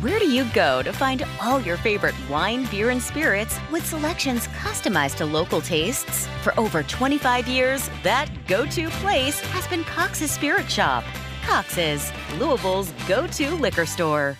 Where do you go to find all your favorite wine, beer, and spirits with selections customized to local tastes? For over 25 years, that go-to place has been Cox's Spirit Shop. Cox's, Louisville's go-to liquor store.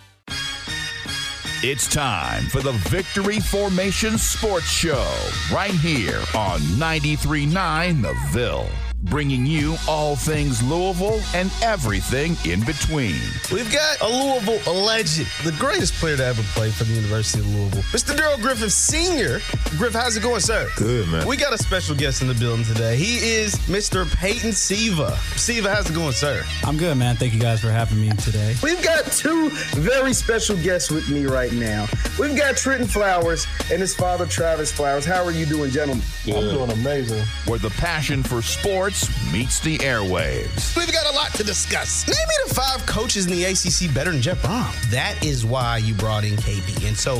It's time for the Victory Formation Sports Show, right here on 93.9 The Ville. Bringing you all things Louisville and everything in between. We've got a Louisville legend, the greatest player to ever play for the University of Louisville, Mr. Darrell Griffith Sr. Griff, how's it going, sir? Good, man. We got a special guest in the building today. He is Mr. Peyton Siva. Siva, how's it going, sir? I'm good, man. Thank you guys for having me today. We've got two very special guests with me right now. We've got Trenton Flowers and his father, Travis Flowers. How are you doing, gentlemen? Good. I'm doing amazing. Where the passion for sports meets the airwaves. We've got a lot to discuss. Name me the five coaches in the ACC better than Jeff Brom. That is why you brought in KP. And so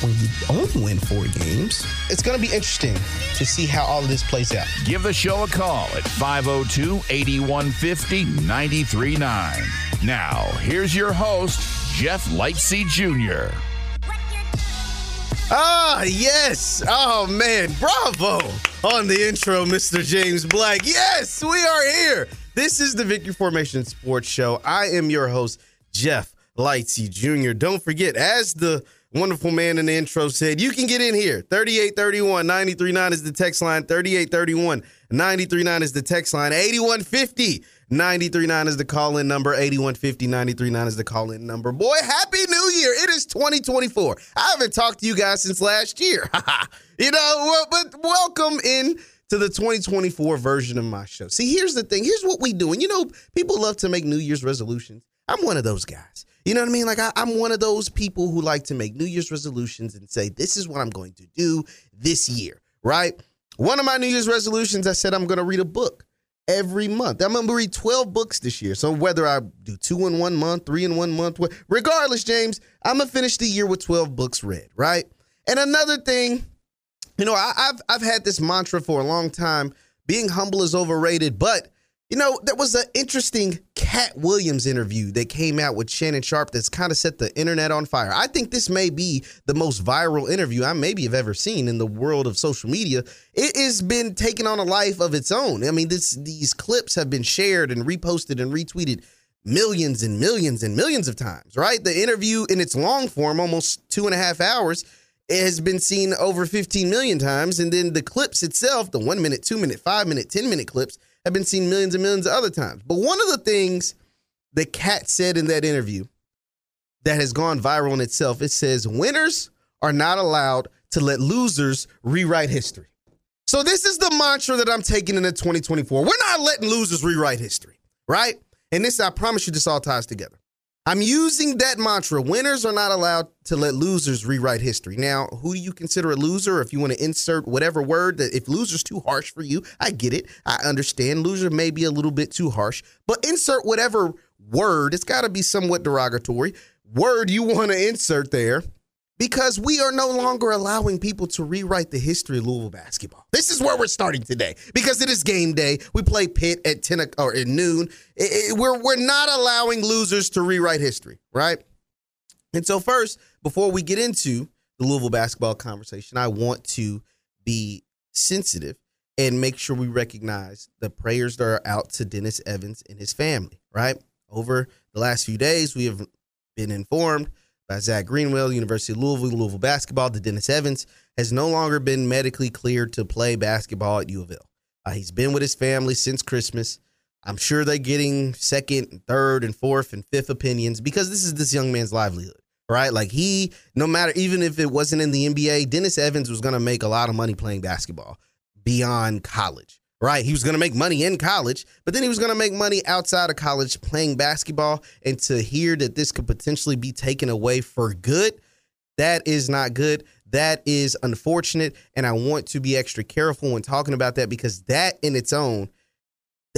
when you only win 4 games, it's going to be interesting to see how all of this plays out. Give the show a call at 502-8150-939. Now, here's your host, Jeff Lightsy Jr. Ah, yes. Oh, man. Bravo on the intro, Mr. James Black. Yes, we are here. This is the Victory Formation Sports Show. I am your host, Jeff Lightsy Jr. Don't forget, as the wonderful man in the intro said, you can get in here. 3831-939 is the text line. 3831-939 is the text line. 8150-939 is the call-in number. 8150-939 is the call-in number. Boy, happy New Year. It is 2024. I haven't talked to you guys since last year. You know, but welcome in to the 2024 version of my show. See, here's the thing. Here's what we do. And, you know, people love to make New Year's resolutions. I'm one of those guys. You know what I mean? Like, I'm one of those people who like to make New Year's resolutions and say, this is what I'm going to do this year, right? One of my New Year's resolutions, I said I'm going to read a book every month. I'm going to read 12 books this year. So whether I do 2 in 1 month, 3 in 1 month, regardless, James, I'm going to finish the year with 12 books read, right? And another thing, you know, I've had this mantra for a long time, being humble is overrated, but you know, there was an interesting Cat Williams interview that came out with Shannon Sharp that's kind of set the internet on fire. I think this may be the most viral interview I maybe have ever seen in the world of social media. It has been taking on a life of its own. I mean, these clips have been shared and reposted and retweeted millions and millions and millions of times, right? The interview in its long form, almost 2.5 hours, it has been seen over 15 million times. And then the clips itself, the 1 minute, 2 minute, 5 minute, 10-minute clips, I've been seen millions and millions of other times. But one of the things that Kat said in that interview that has gone viral in itself, it says, winners are not allowed to let losers rewrite history. So this is the mantra that I'm taking into 2024. We're not letting losers rewrite history, right? And this, I promise you, this all ties together. I'm using that mantra. Winners are not allowed to let losers rewrite history. Now, who do you consider a loser? If you want to insert whatever word, that if loser's too harsh for you, I get it. I understand. Loser may be a little bit too harsh, but insert whatever word. It's got to be somewhat derogatory word you want to insert there, because we are no longer allowing people to rewrite the history of Louisville basketball. This is where we're starting today, because it is game day. We play Pitt at 10 or at noon. We're not allowing losers to rewrite history, right? And so first, before we get into the Louisville basketball conversation, I want to be sensitive and make sure we recognize the prayers that are out to Dennis Evans and his family, right? Over the last few days, we have been informed by Zach Greenwell, University of Louisville, Louisville basketball, that Dennis Evans has no longer been medically cleared to play basketball at U of L. He's been with his family since Christmas. I'm sure they're getting second and third and fourth and fifth opinions, because this is this young man's livelihood, right? Like, he, no matter, even if it wasn't in the NBA, Dennis Evans was going to make a lot of money playing basketball beyond college, right? He was going to make money in college, but then he was going to make money outside of college playing basketball. And to hear that this could potentially be taken away for good, that is not good. That is unfortunate. And I want to be extra careful when talking about that, because that in its own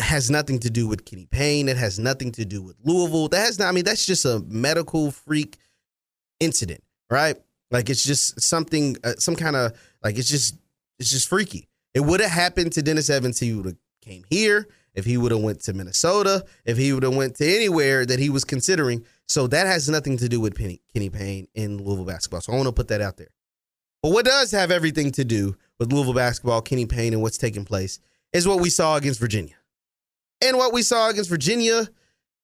has nothing to do with Kenny Payne. It has nothing to do with Louisville. That has not, I mean, that's just a medical freak incident, right? Like, it's just something, some kind of, like, it's just freaky. It would have happened to Dennis Evans. He would have came here. If he would have went to Minnesota, if he would have went to anywhere that he was considering. So that has nothing to do with Kenny Payne in Louisville basketball. So I want to put that out there. But what does have everything to do with Louisville basketball, Kenny Payne, and what's taking place is what we saw against Virginia. And what we saw against Virginia,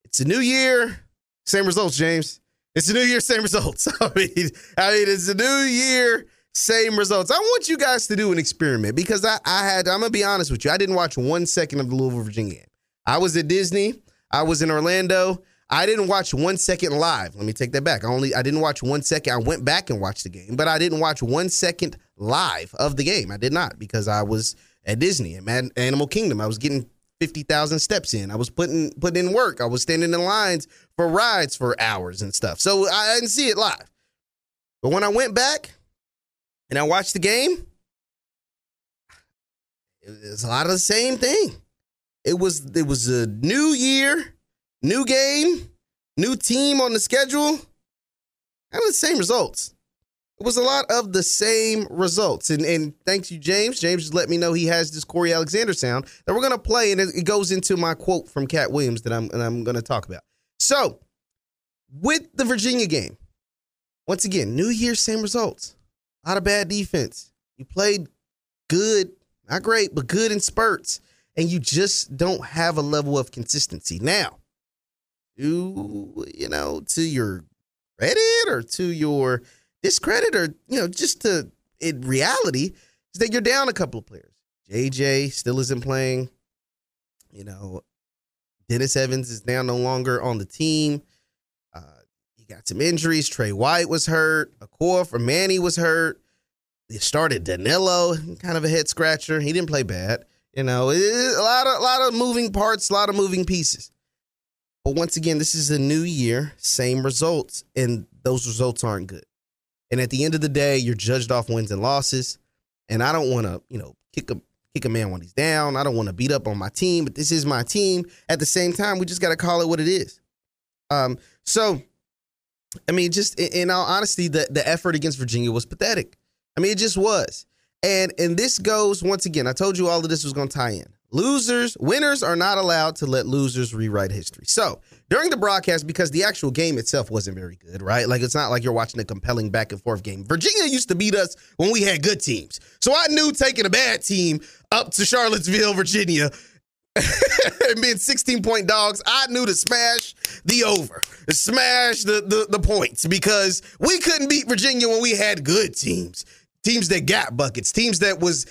it's a new year, same results, James. It's a new year, same results. I mean, it's a new year, same results. I want you guys to do an experiment, because I'm going to be honest with you. I didn't watch 1 second of the Louisville Virginia game. I was at Disney. I was in Orlando. I didn't watch 1 second live. Let me take that back. I didn't watch 1 second. I went back and watched the game, but I didn't watch 1 second live of the game. I did not, because I was at Disney and Animal Kingdom. I was getting 50,000 steps in. I was putting in work. I was standing in lines for rides for hours and stuff. So I didn't see it live. But when I went back and I watched the game, it was a lot of the same thing. It was a new year, new game, new team on the schedule, and the same results. It was a lot of the same results. And thank you, James. James just let me know he has this Corey Alexander sound that we're going to play, and it goes into my quote from Cat Williams that I'm going to talk about. So, with the Virginia game, once again, new year, same results. A lot of bad defense. You played good, not great, but good in spurts, and you just don't have a level of consistency. Now, to your credit or to your discredit, or just to in reality, is that you're down a couple of players. JJ still isn't playing. Dennis Evans is now no longer on the team. He got some injuries. Trey White was hurt. Akor for Manny was hurt. They started Danilo, kind of a head scratcher. He didn't play bad. A lot of moving parts, a lot of moving pieces. But once again, this is a new year, same results, and those results aren't good. And at the end of the day, you're judged off wins and losses. And I don't want to, kick a man when he's down. I don't want to beat up on my team, but this is my team. At the same time, we just got to call it what it is. Just in all honesty, the effort against Virginia was pathetic. I mean, it just was. And this goes, once again, I told you all of this was going to tie in. Winners are not allowed to let losers rewrite history. So during the broadcast, because the actual game itself wasn't very good, right? Like, it's not like you're watching a compelling back and forth game. Virginia used to beat us when we had good teams. So I knew taking a bad team up to Charlottesville, Virginia, and being 16-point dogs, I knew to smash the over, smash the points, because we couldn't beat Virginia when we had good teams, teams that got buckets, teams that was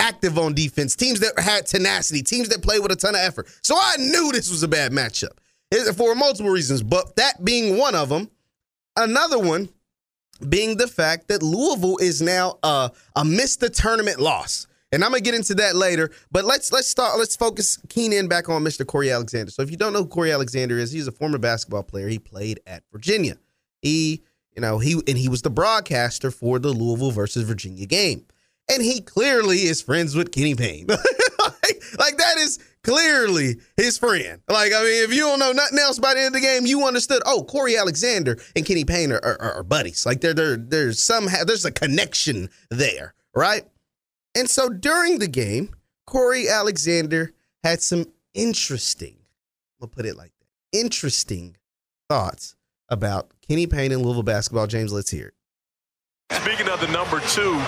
active on defense, teams that had tenacity, teams that played with a ton of effort. So I knew this was a bad matchup for multiple reasons, but that being one of them. Another one being the fact that Louisville is now a missed the tournament loss. And I'm going to get into that later, but let's focus keen in back on Mr. Corey Alexander. So if you don't know who Corey Alexander is, he's a former basketball player. He played at Virginia. He was the broadcaster for the Louisville versus Virginia game. And he clearly is friends with Kenny Payne. like, that is clearly his friend. Like, I mean, if you don't know nothing else by the end of the game, you understood, oh, Corey Alexander and Kenny Payne are buddies. Like, there's a connection there, right? And so during the game, Corey Alexander had some interesting, I'm going to put it like that, interesting thoughts about Kenny Payne and Louisville basketball. James, let's hear it. Speaking of the number 2,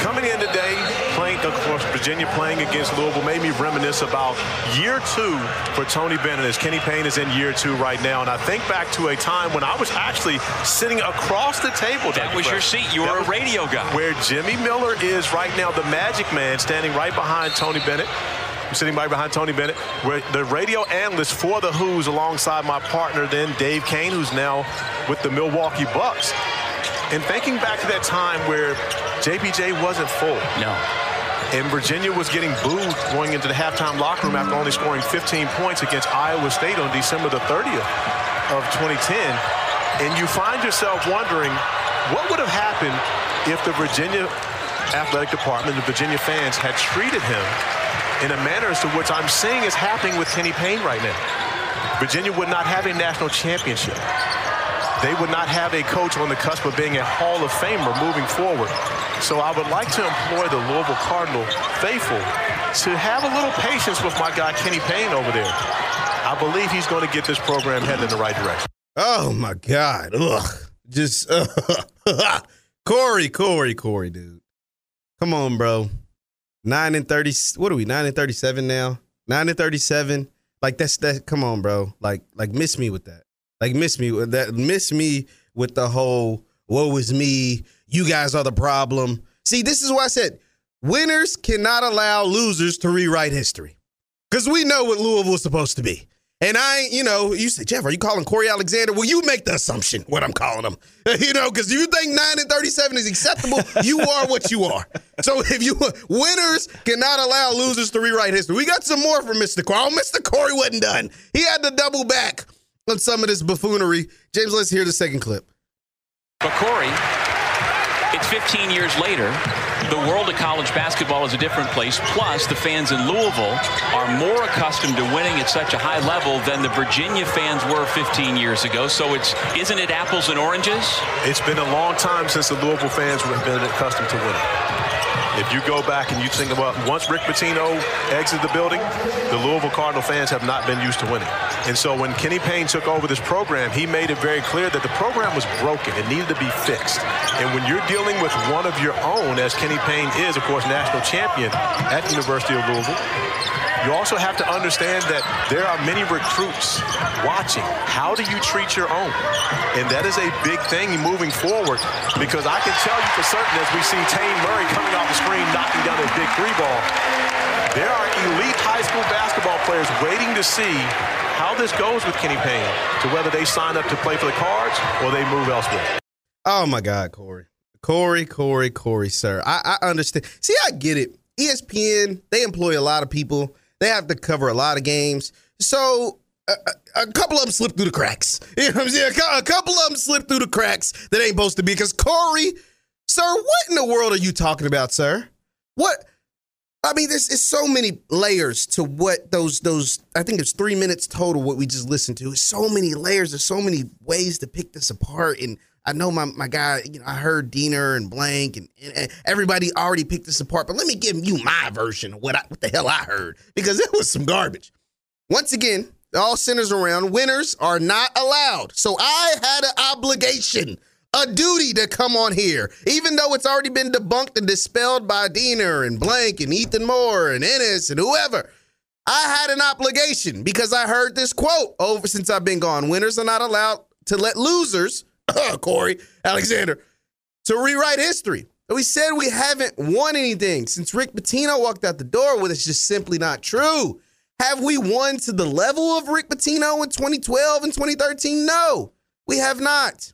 coming in today, Virginia playing against Louisville, made me reminisce about year 2 for Tony Bennett, as Kenny Payne is in year 2 right now. And I think back to a time when I was actually sitting across the table. That was your seat. You were a radio guy. Where Jimmy Miller is right now, the magic man, standing right behind Tony Bennett. I'm sitting right behind Tony Bennett, where the radio analyst for the Who's alongside my partner then, Dave Kane, who's now with the Milwaukee Bucks. And thinking back to that time where JBJ wasn't full. No. And Virginia was getting booed going into the halftime locker room after only scoring 15 points against Iowa State on December the 30th of 2010. And you find yourself wondering what would have happened if the Virginia athletic department, the Virginia fans, had treated him in a manner as to which I'm seeing is happening with Kenny Payne right now. Virginia would not have a national championship. They would not have a coach on the cusp of being a Hall of Famer moving forward. So I would like to implore the Louisville Cardinal faithful to have a little patience with my guy Kenny Payne over there. I believe he's going to get this program headed in the right direction. Oh, my God. Ugh. Just Corey, dude. Come on, bro. 9 and 30. What are we? 9 and 37 now. 9 and 37. Like that's. Come on, bro. Like miss me with that. Like miss me with the whole woe is me. You guys are the problem. See, this is why I said winners cannot allow losers to rewrite history, because we know what Louisville's supposed to be. And you said, Jeff, are you calling Corey Alexander? Well, you make the assumption what I'm calling him, because if you think 9 and 37 is acceptable, you are what you are. So if you winners cannot allow losers to rewrite history. We got some more from Mr. Corey. Oh, Mr. Corey wasn't done. He had to double back on some of this buffoonery. James, let's hear the second clip. But Corey, it's 15 years later. The world of college basketball is a different place. Plus, the fans in Louisville are more accustomed to winning at such a high level than the Virginia fans were 15 years ago. So isn't it apples and oranges? It's been a long time since the Louisville fans have been accustomed to winning. If you go back and you think about once Rick Pitino exited the building, the Louisville Cardinal fans have not been used to winning. And so when Kenny Payne took over this program, he made it very clear that the program was broken. It needed to be fixed. And when you're dealing with one of your own, as Kenny Payne is, of course, national champion at the University of Louisville, you also have to understand that there are many recruits watching. How do you treat your own? And that is a big thing moving forward, because I can tell you for certain, as we see Tane Murray coming off the screen, knocking down a big three ball, there are elite high school basketball players waiting to see how this goes with Kenny Payne, to whether they sign up to play for the Cards or they move elsewhere. Oh, my God, Corey. Corey, sir. I understand. See, I get it. ESPN, they employ a lot of people. They have to cover a lot of games. So a couple of them slip through the cracks. You know what I'm saying? A couple of them slip through the cracks that ain't supposed to be. Because Corey, sir, what in the world are you talking about, sir? What? I mean, there's so many layers to what those. I think it's 3 minutes total what we just listened to. It's so many layers. There's so many ways to pick this apart. And I know my guy, I heard Diener and Blank and everybody already picked this apart, but let me give you my version of what the hell I heard, because it was some garbage. Once again, all centers around winners are not allowed. So I had an obligation, a duty to come on here, even though it's already been debunked and dispelled by Diener and Blank and Ethan Moore and Ennis and whoever. I had an obligation because I heard this quote over since I've been gone. Winners are not allowed to let losers, Corey Alexander, to rewrite history. We said we haven't won anything since Rick Pitino walked out the door, which is just simply not true. Have we won to the level of Rick Pitino in 2012 and 2013? No, we have not.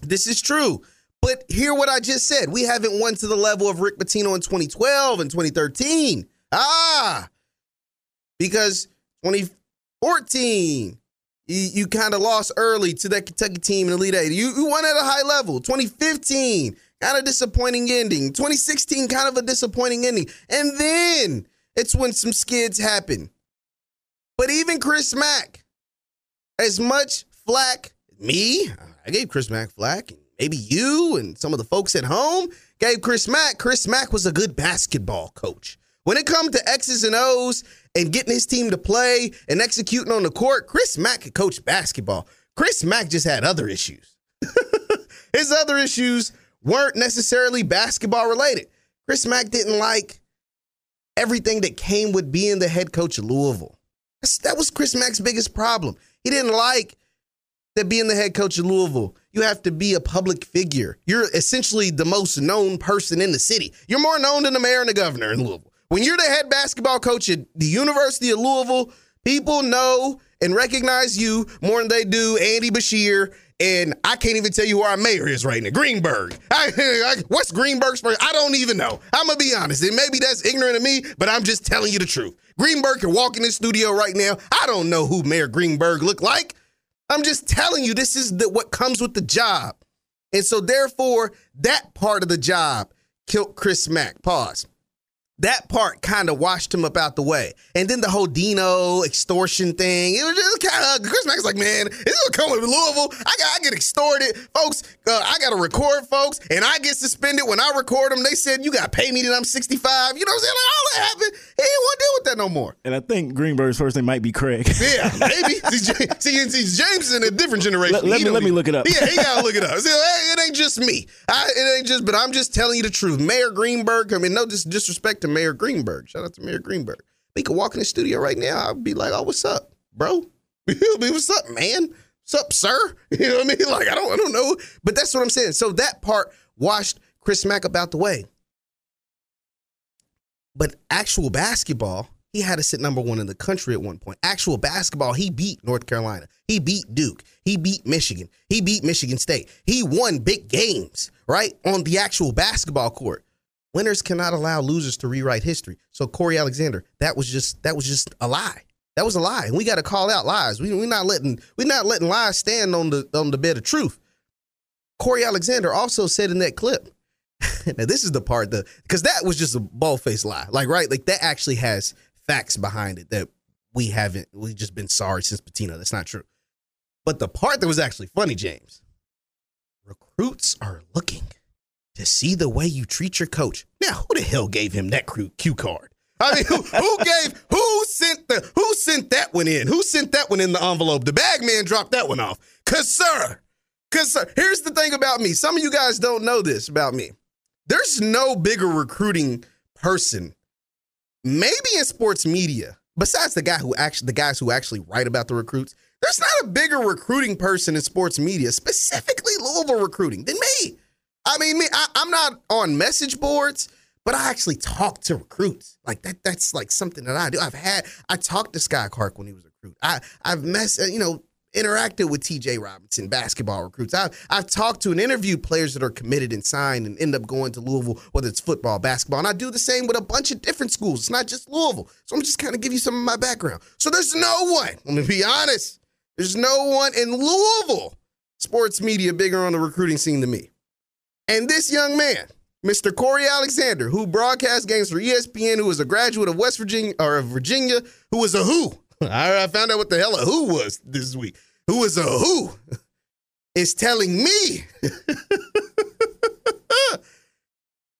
This is true. But hear what I just said. We haven't won to the level of Rick Pitino in 2012 and 2013. Because 2014... you kind of lost early to that Kentucky team in the Elite Eight. You won at a high level. 2015, kind of disappointing ending. 2016, kind of a disappointing ending. And then it's when some skids happen. But even Chris Mack, as much flack, I gave Chris Mack flack, and maybe you and some of the folks at home gave Chris Mack. Chris Mack was a good basketball coach. When it comes to X's and O's and getting his team to play and executing on the court, Chris Mack could coach basketball. Chris Mack just had other issues. His other issues weren't necessarily basketball related. Chris Mack didn't like everything that came with being the head coach of Louisville. That was Chris Mack's biggest problem. He didn't like that being the head coach of Louisville, you have to be a public figure. You're essentially the most known person in the city. You're more known than the mayor and the governor in Louisville. When you're the head basketball coach at the University of Louisville, people know and recognize you more than they do Andy Bashir and I can't even tell you where our mayor is right now. Greenberg. What's Greenberg's first? I don't even know. I'm going to be honest, and maybe that's ignorant of me, but I'm just telling you the truth. Greenberg can walk in this studio right now. I don't know who Mayor Greenberg looked like. I'm just telling you, this is what comes with the job. And so, therefore, that part of the job killed Chris Mack. Pause. That part kind of washed him up out the way. And then the whole Dino extortion thing, it was just kind of, Chris Mack's like, man, this is what comes with Louisville. I get extorted. Folks, I got to record folks, and I get suspended when I record them. They said, you got to pay me till I'm 65. You know what I'm saying? Like, all that happened. He didn't want to deal with that no more. And I think Greenberg's first name might be Craig. Yeah, maybe. See, James is in a different generation. Let me look it up. Yeah, he got to look it up. See, it ain't just me. But I'm just telling you the truth. Mayor Greenberg, I mean, no disrespect to Mayor Greenberg. Shout out to Mayor Greenberg. He could walk in the studio right now. I'd be like, oh, what's up, bro? What's up, man? What's up, sir? You know what I mean? Like, I don't know. But that's what I'm saying. So that part washed Chris Mack about the way. But actual basketball, he had to sit number one in the country at one point. Actual basketball, he beat North Carolina. He beat Duke. He beat Michigan. He beat Michigan State. He won big games, right, on the actual basketball court. Winners cannot allow losers to rewrite history. So Corey Alexander, that was just a lie. That was a lie. And we got to call out lies. We're not letting lies stand on the bed of truth. Corey Alexander also said in that clip. Now this is the part because that was just a bald-faced lie. Like right, like that actually has facts behind it that we've just been sorry since Pitino. That's not true. But the part that was actually funny, James. Recruits are looking to see the way you treat your coach. Now, who the hell gave him that cue card? I mean, who sent that one in? Who sent that one in the envelope? The bag man dropped that one off. Cause sir, here's the thing about me. Some of you guys don't know this about me. There's no bigger recruiting person, maybe in sports media, besides the guys who actually write about the recruits. There's not a bigger recruiting person in sports media, specifically Louisville recruiting, than me. I mean, I'm not on message boards, but I actually talk to recruits. Like that's like something that I do. I talked to Sky Clark when he was a recruit. I've interacted with T.J. Robinson, basketball recruits. I've talked to and interviewed players that are committed and signed and end up going to Louisville, whether it's football, basketball. And I do the same with a bunch of different schools. It's not just Louisville. So I'm just kind of give you some of my background. So there's no one, I'm going to be honest, there's no one in Louisville sports media bigger on the recruiting scene than me. And this young man, Mr. Corey Alexander, who broadcast games for ESPN, who was a graduate of West Virginia, or Virginia, who was a who. I found out what the hell a who was this week. Who was a who is telling me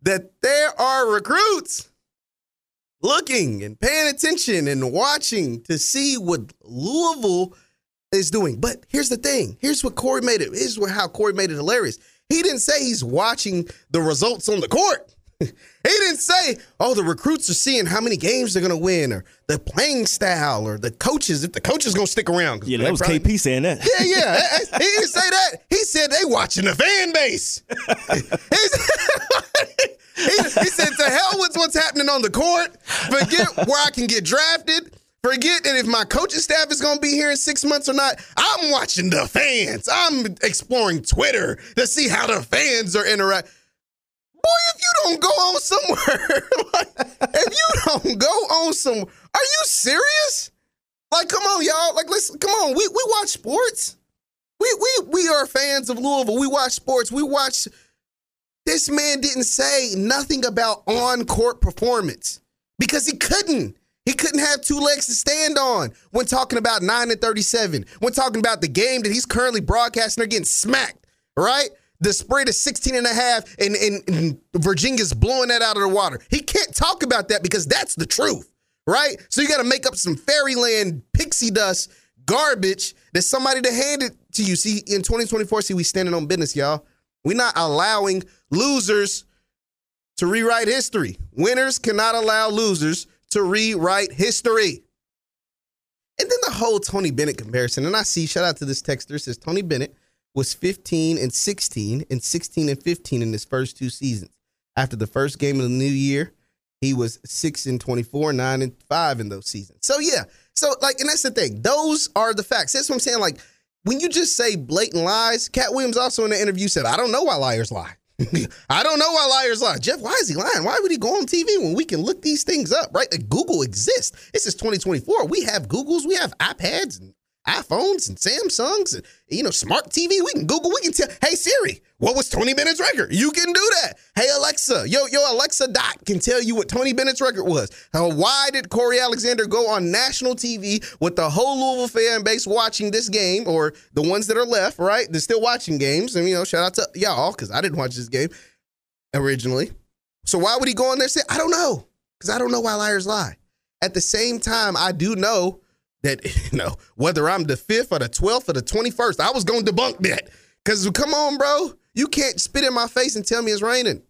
that there are recruits looking and paying attention and watching to see what Louisville is doing. But here's the thing. Here's how Corey made it hilarious. He didn't say he's watching the results on the court. He didn't say, oh, the recruits are seeing how many games they're going to win or the playing style or the coaches, if the coach is going to stick around. Yeah, that was probably, KP saying that. Yeah. He didn't say that. He said they watching the fan base. he said, to hell with what's happening on the court. Forget where I can get drafted. Forget that if my coaching staff is going to be here in 6 months or not, I'm watching the fans. I'm exploring Twitter to see how the fans are interacting. Boy, if you don't go on somewhere, are you serious? Like, come on, y'all. Like, listen, come on. We watch sports. We are fans of Louisville. We watch sports. We watch. This man didn't say nothing about on-court performance because he couldn't. He couldn't have two legs to stand on when talking about 9 and 37, when talking about the game that he's currently broadcasting. They're getting smacked, right? The spread is 16.5, and Virginia's blowing that out of the water. He can't talk about that because that's the truth, right? So you got to make up some fairyland pixie dust garbage that somebody to hand it to you. See, in 2024, we standing on business, y'all. We're not allowing losers to rewrite history. Winners cannot allow losers to rewrite history. And then the whole Tony Bennett comparison. And I see, shout out to this texter, it says Tony Bennett was 15-16 and 16-15 in his first two seasons. After the first game of the new year, he was 6-24, 9-5 in those seasons. So yeah. So like, and that's the thing. Those are the facts. That's what I'm saying. Like, when you just say blatant lies, Cat Williams also in the interview said, I don't know why liars lie. I don't know why liars lie. Jeff, why is he lying? Why would he go on TV when we can look these things up, right? Like Google exists. This is 2024. We have Googles. We have iPads and iPhones and Samsungs and, you know, smart TV. We can Google. We can tell, hey, Siri, what was Tony Bennett's record? You can do that. Hey, Alexa, your Alexa Dot can tell you what Tony Bennett's record was. Why did Corey Alexander go on national TV with the whole Louisville fan base watching this game, or the ones that are left, right? They're still watching games. And, you know, shout out to y'all, because I didn't watch this game originally. So why would he go on there and say, I don't know, because I don't know why liars lie. At the same time, I do know that, you know, whether I'm the 5th or the 12th or the 21st, I was going to debunk that. Because, come on, bro, you can't spit in my face and tell me it's raining.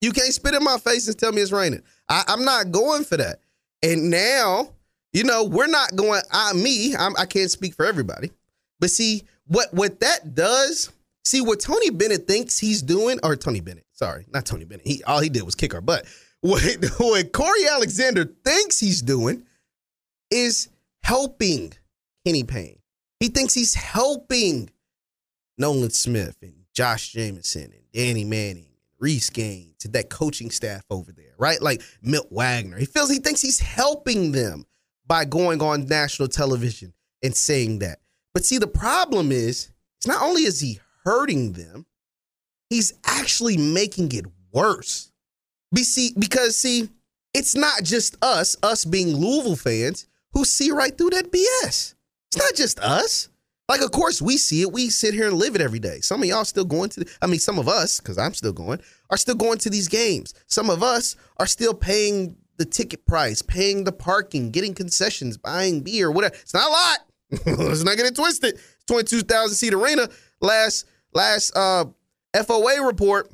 You can't spit in my face and tell me it's raining. I'm not going for that. And now, you know, we're not going, I can't speak for everybody. But see, what that does, see, what Tony Bennett thinks he's doing, or Tony Bennett, sorry, not Tony Bennett. All he did was kick our butt. What Corey Alexander thinks he's doing is helping Kenny Payne. He thinks he's helping Nolan Smith and Josh Jameson and Danny Manning, Reese Gaines, and that coaching staff over there, right? Like Milt Wagner. He thinks he's helping them by going on national television and saying that. But see, the problem is, it's not only is he hurting them, he's actually making it worse. Because it's not just us being Louisville fans, who see right through that BS. It's not just us. Like, of course, we see it. We sit here and live it every day. Some of y'all still going to, some of us, because I'm still going, are still going to these games. Some of us are still paying the ticket price, paying the parking, getting concessions, buying beer, whatever. It's not a lot. Let's not get it twisted. 22,000-seat arena. Last FOA report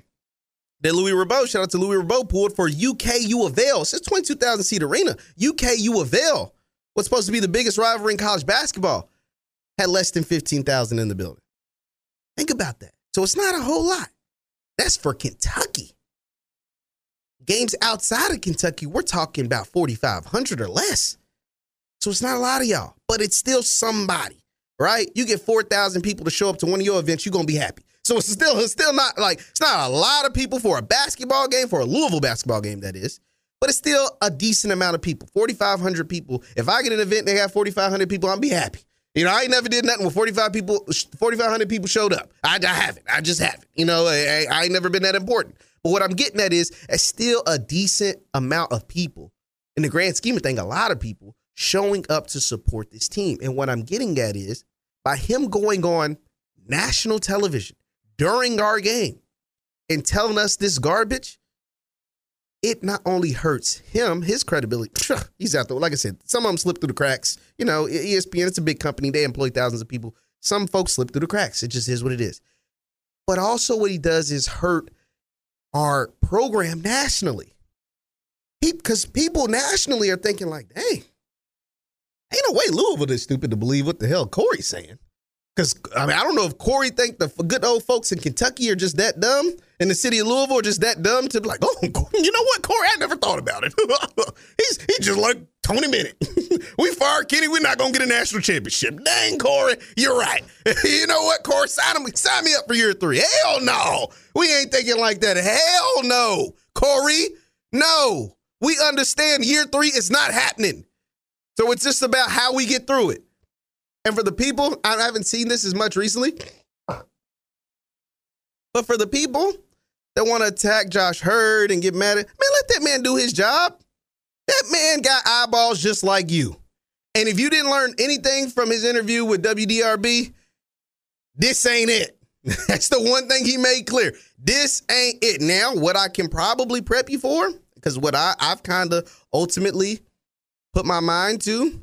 that Louis Rabeau, shout out to Louis Rabeau, pulled for UKU of Vail. It's 22,000-seat arena. UKU of Vail, what's supposed to be the biggest rivalry in college basketball, had less than 15,000 in the building. Think about that. So it's not a whole lot. That's for Kentucky. Games outside of Kentucky, we're talking about 4,500 or less. So it's not a lot of y'all, but it's still somebody, right? You get 4,000 people to show up to one of your events, you're going to be happy. So it's still not like, it's not a lot of people for a basketball game, for a Louisville basketball game, that is. But it's still a decent amount of people, 4,500 people. If I get an event and they have 4,500 people, I'll be happy. You know, I ain't never did nothing with 4,500 people showed up. I haven't. I just haven't. You know, I ain't never been that important. But what I'm getting at is it's still a decent amount of people, in the grand scheme of things, a lot of people showing up to support this team. And what I'm getting at is by him going on national television during our game and telling us this garbage, it not only hurts him, his credibility. He's out there. Like I said, some of them slip through the cracks. You know, ESPN, it's a big company. They employ thousands of people. Some folks slip through the cracks. It just is what it is. But also what he does is hurt our program nationally. Because people nationally are thinking like, hey, ain't no way Louisville is stupid to believe what the hell Corey's saying. Because, I don't know if Corey think the good old folks in Kentucky are just that dumb, in the city of Louisville are just that dumb to be like, oh, you know what, Corey, I never thought about it. He's just like Tony Bennett. We fired Kenny, we're not going to get a national championship. Dang, Corey, you're right. You know what, Corey, sign me up for year 3. Hell no. We ain't thinking like that. Hell no. Corey, no. We understand year 3 is not happening. So it's just about how we get through it. And for the people, I haven't seen this as much recently, but for the people that want to attack Josh Hurd and get mad at, man, let that man do his job. That man got eyeballs just like you. And if you didn't learn anything from his interview with WDRB, this ain't it. That's the one thing he made clear. This ain't it. Now, what I can probably prep you for, because what I've kind of ultimately put my mind to,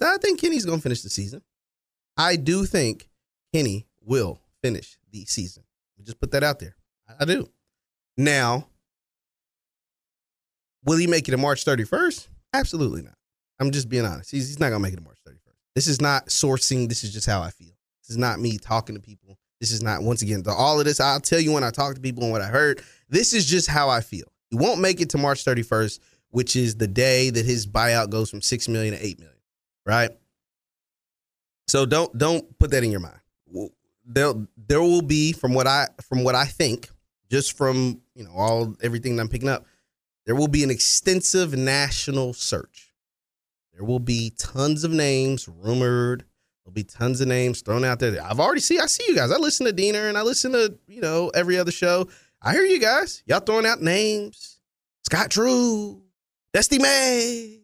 I think Kenny's going to finish the season. I do think Kenny will finish the season. Just put that out there. I do. Now, will he make it to March 31st? Absolutely not. I'm just being honest. He's not going to make it to March 31st. This is not sourcing. This is just how I feel. This is not me talking to people. This is not, once again, all of this. I'll tell you when I talk to people and what I heard. This is just how I feel. He won't make it to March 31st, which is the day that his buyout goes from $6 million to $8 million. Right? So don't put that in your mind. There will be, from what I think, just from everything that I'm picking up, there will be an extensive national search. There will be tons of names rumored. There'll be tons of names thrown out there. I see you guys. I listen to Diener and I listen to, every other show. I hear you guys. Y'all throwing out names. Scott Drew, Dusty May,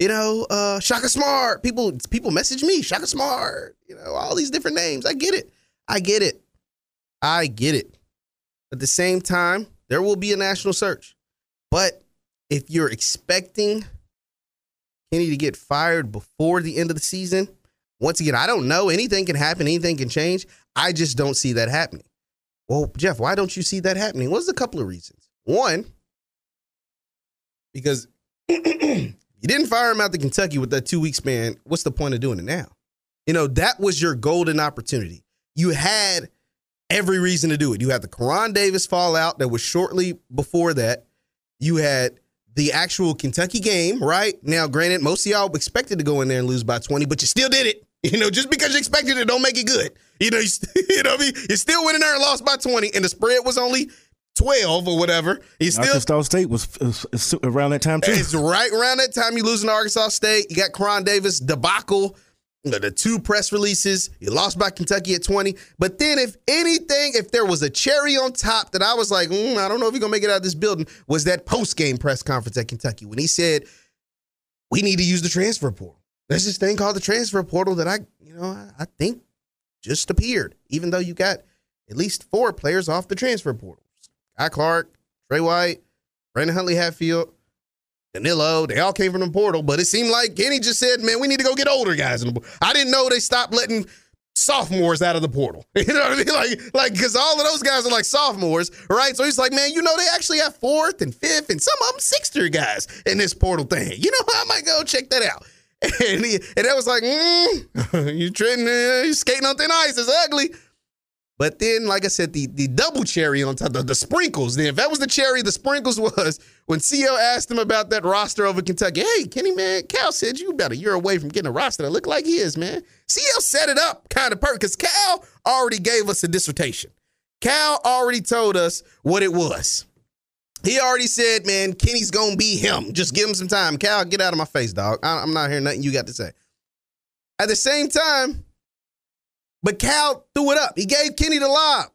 Shaka Smart. People message me, Shaka Smart, all these different names. I get it. At the same time, there will be a national search. But if you're expecting Kenny to get fired before the end of the season, once again, I don't know. Anything can happen. Anything can change. I just don't see that happening. Well, Jeff, why don't you see that happening? Well, there's a couple of reasons. One, because you didn't fire him out to Kentucky with that 2-week span. What's the point of doing it now? That was your golden opportunity. You had every reason to do it. You had the Karan Davis fallout that was shortly before that. You had the actual Kentucky game, right? Now, granted, most of y'all expected to go in there and lose by 20, but you still did it. Just because you expected it don't make it good. You know what I mean? You still went in there and lost by 20, and the spread was only 12 or whatever. Arkansas State was around that time, too. It's right around that time you losing to Arkansas State. You got Karan Davis debacle. The 2 press releases, you lost by Kentucky at 20. But then if anything, if there was a cherry on top that I was like, I don't know if you're going to make it out of this building, was that post-game press conference at Kentucky when he said, we need to use the transfer portal. There's this thing called the transfer portal that I think just appeared, even though you got at least 4 players off the transfer portal. Guy Clark, Trey White, Brandon Huntley-Hatfield, Danilo, they all came from the portal, but it seemed like Kenny just said, man, we need to go get older guys in the portal. I didn't know they stopped letting sophomores out of the portal. You know what I mean? Like, because all of those guys are like sophomores, right? So he's like, man, they actually have 4th and 5th and some of them 6th-year guys in this portal thing. I might go check that out. And that was like, you're skating on thin ice. It's ugly. But then, like I said, the double cherry on top, the sprinkles. Then if that was the cherry, the sprinkles was when CO asked him about that roster over Kentucky. Hey, Kenny, man, Cal said you about a year away from getting a roster that looked like his, man. CO set it up kind of perfect because Cal already gave us a dissertation. Cal already told us what it was. He already said, man, Kenny's going to be him. Just give him some time. Cal, get out of my face, dog. I'm not hearing nothing you got to say. At the same time, but Cal threw it up. He gave Kenny the lob.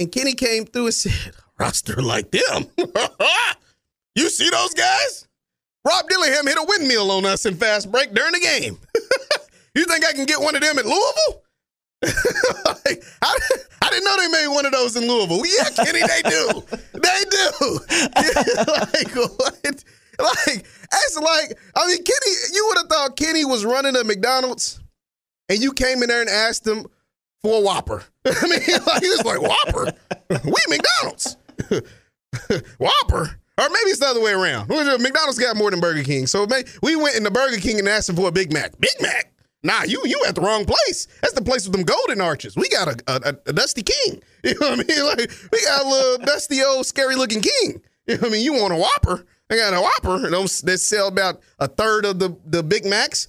And Kenny came through and said, roster like them. You see those guys? Rob Dillingham hit a windmill on us in fast break during the game. You think I can get one of them at Louisville? I didn't know they made one of those in Louisville. Yeah, Kenny, they do. Like, what? Kenny, you would have thought Kenny was running a McDonald's. And you came in there and asked him for a Whopper. He was like, Whopper? We McDonald's. Whopper? Or maybe it's the other way around. McDonald's got more than Burger King. So we went into Burger King and asked him for a Big Mac. Big Mac? Nah, you at the wrong place. That's the place with them golden arches. We got a Dusty King. You know what I mean? Like, we got a little dusty old scary-looking king. You know what I mean? You want a Whopper? I got a Whopper. Those that sell about a third of the Big Macs.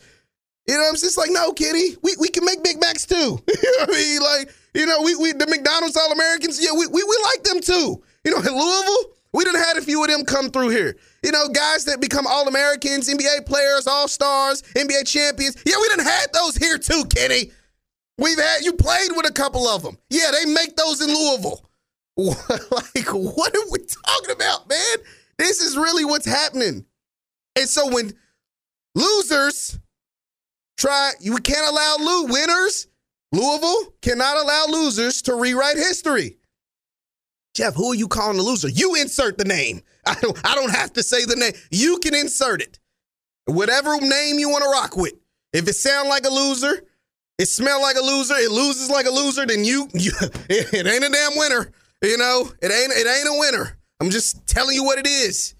I'm just like, no, Kenny, we can make Big Macs too. The McDonald's All-Americans, we like them too. In Louisville, we done had a few of them come through here. Guys that become All-Americans, NBA players, All-Stars, NBA champions. Yeah, we done had those here too, Kenny. You played with a couple of them. Yeah, they make those in Louisville. What are we talking about, man? This is really what's happening. And so when losers... we can't allow winners. Louisville cannot allow losers to rewrite history. Jeff, who are you calling the loser? You insert the name. I don't have to say the name. You can insert it. Whatever name you want to rock with. If it sound like a loser, it smell like a loser, it loses like a loser, then it ain't a damn winner. It ain't a winner. I'm just telling you what it is.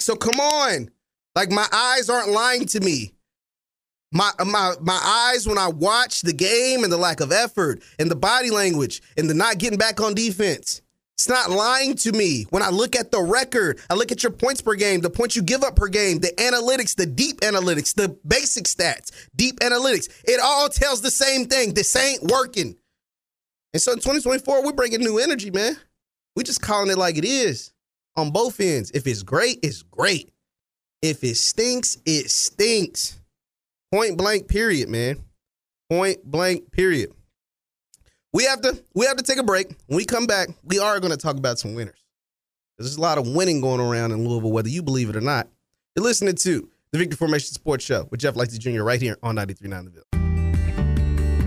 So come on. Like, my eyes aren't lying to me. My eyes, when I watch the game and the lack of effort and the body language and the not getting back on defense, It's not lying to me. When I look at the record, I look at your points per game, the points you give up per game, the analytics, the deep analytics, the basic stats, deep analytics. It all tells the same thing. This ain't working. And so in 2024, we're bringing new energy, man. We're just calling it like it is on both ends. If it's great, it's great. If it stinks, it stinks. Point blank, period, man. Point blank, period. We have to take a break. When we come back, we are going to talk about some winners. There's a lot of winning going around in Louisville, whether you believe it or not. You're listening to the Victory Formation Sports Show with Jeff Lightsy Jr. right here on 93.9 The Ville.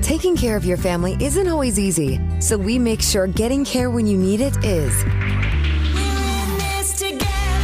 Taking care of your family isn't always easy, so we make sure getting care when you need it is.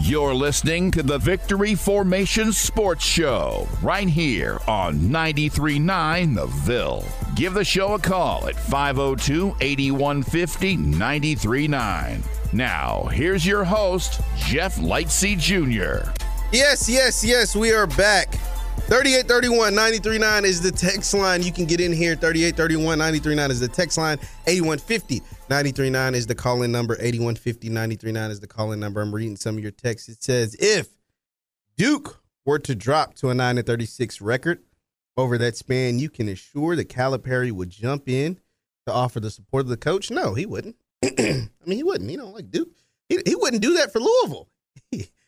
You're listening to the Victory Formation Sports Show right here on 93.9 The Ville. Give the show a call at 502-8150-93.9. Now, here's your host, Jeff Lightsy Jr. Yes, we are back. 3831 93.9 is the text line. You can get in here. 3831 93.9 is the text line. 8150 93.9 is the call-in number. 8150 93.9 is the call-in number. I'm reading some of your texts. It says, if Duke were to drop to a 9-36 record over that span, you can assure that Calipari would jump in to offer the support of the coach? No, he wouldn't. He wouldn't. He don't like Duke. He wouldn't do that for Louisville.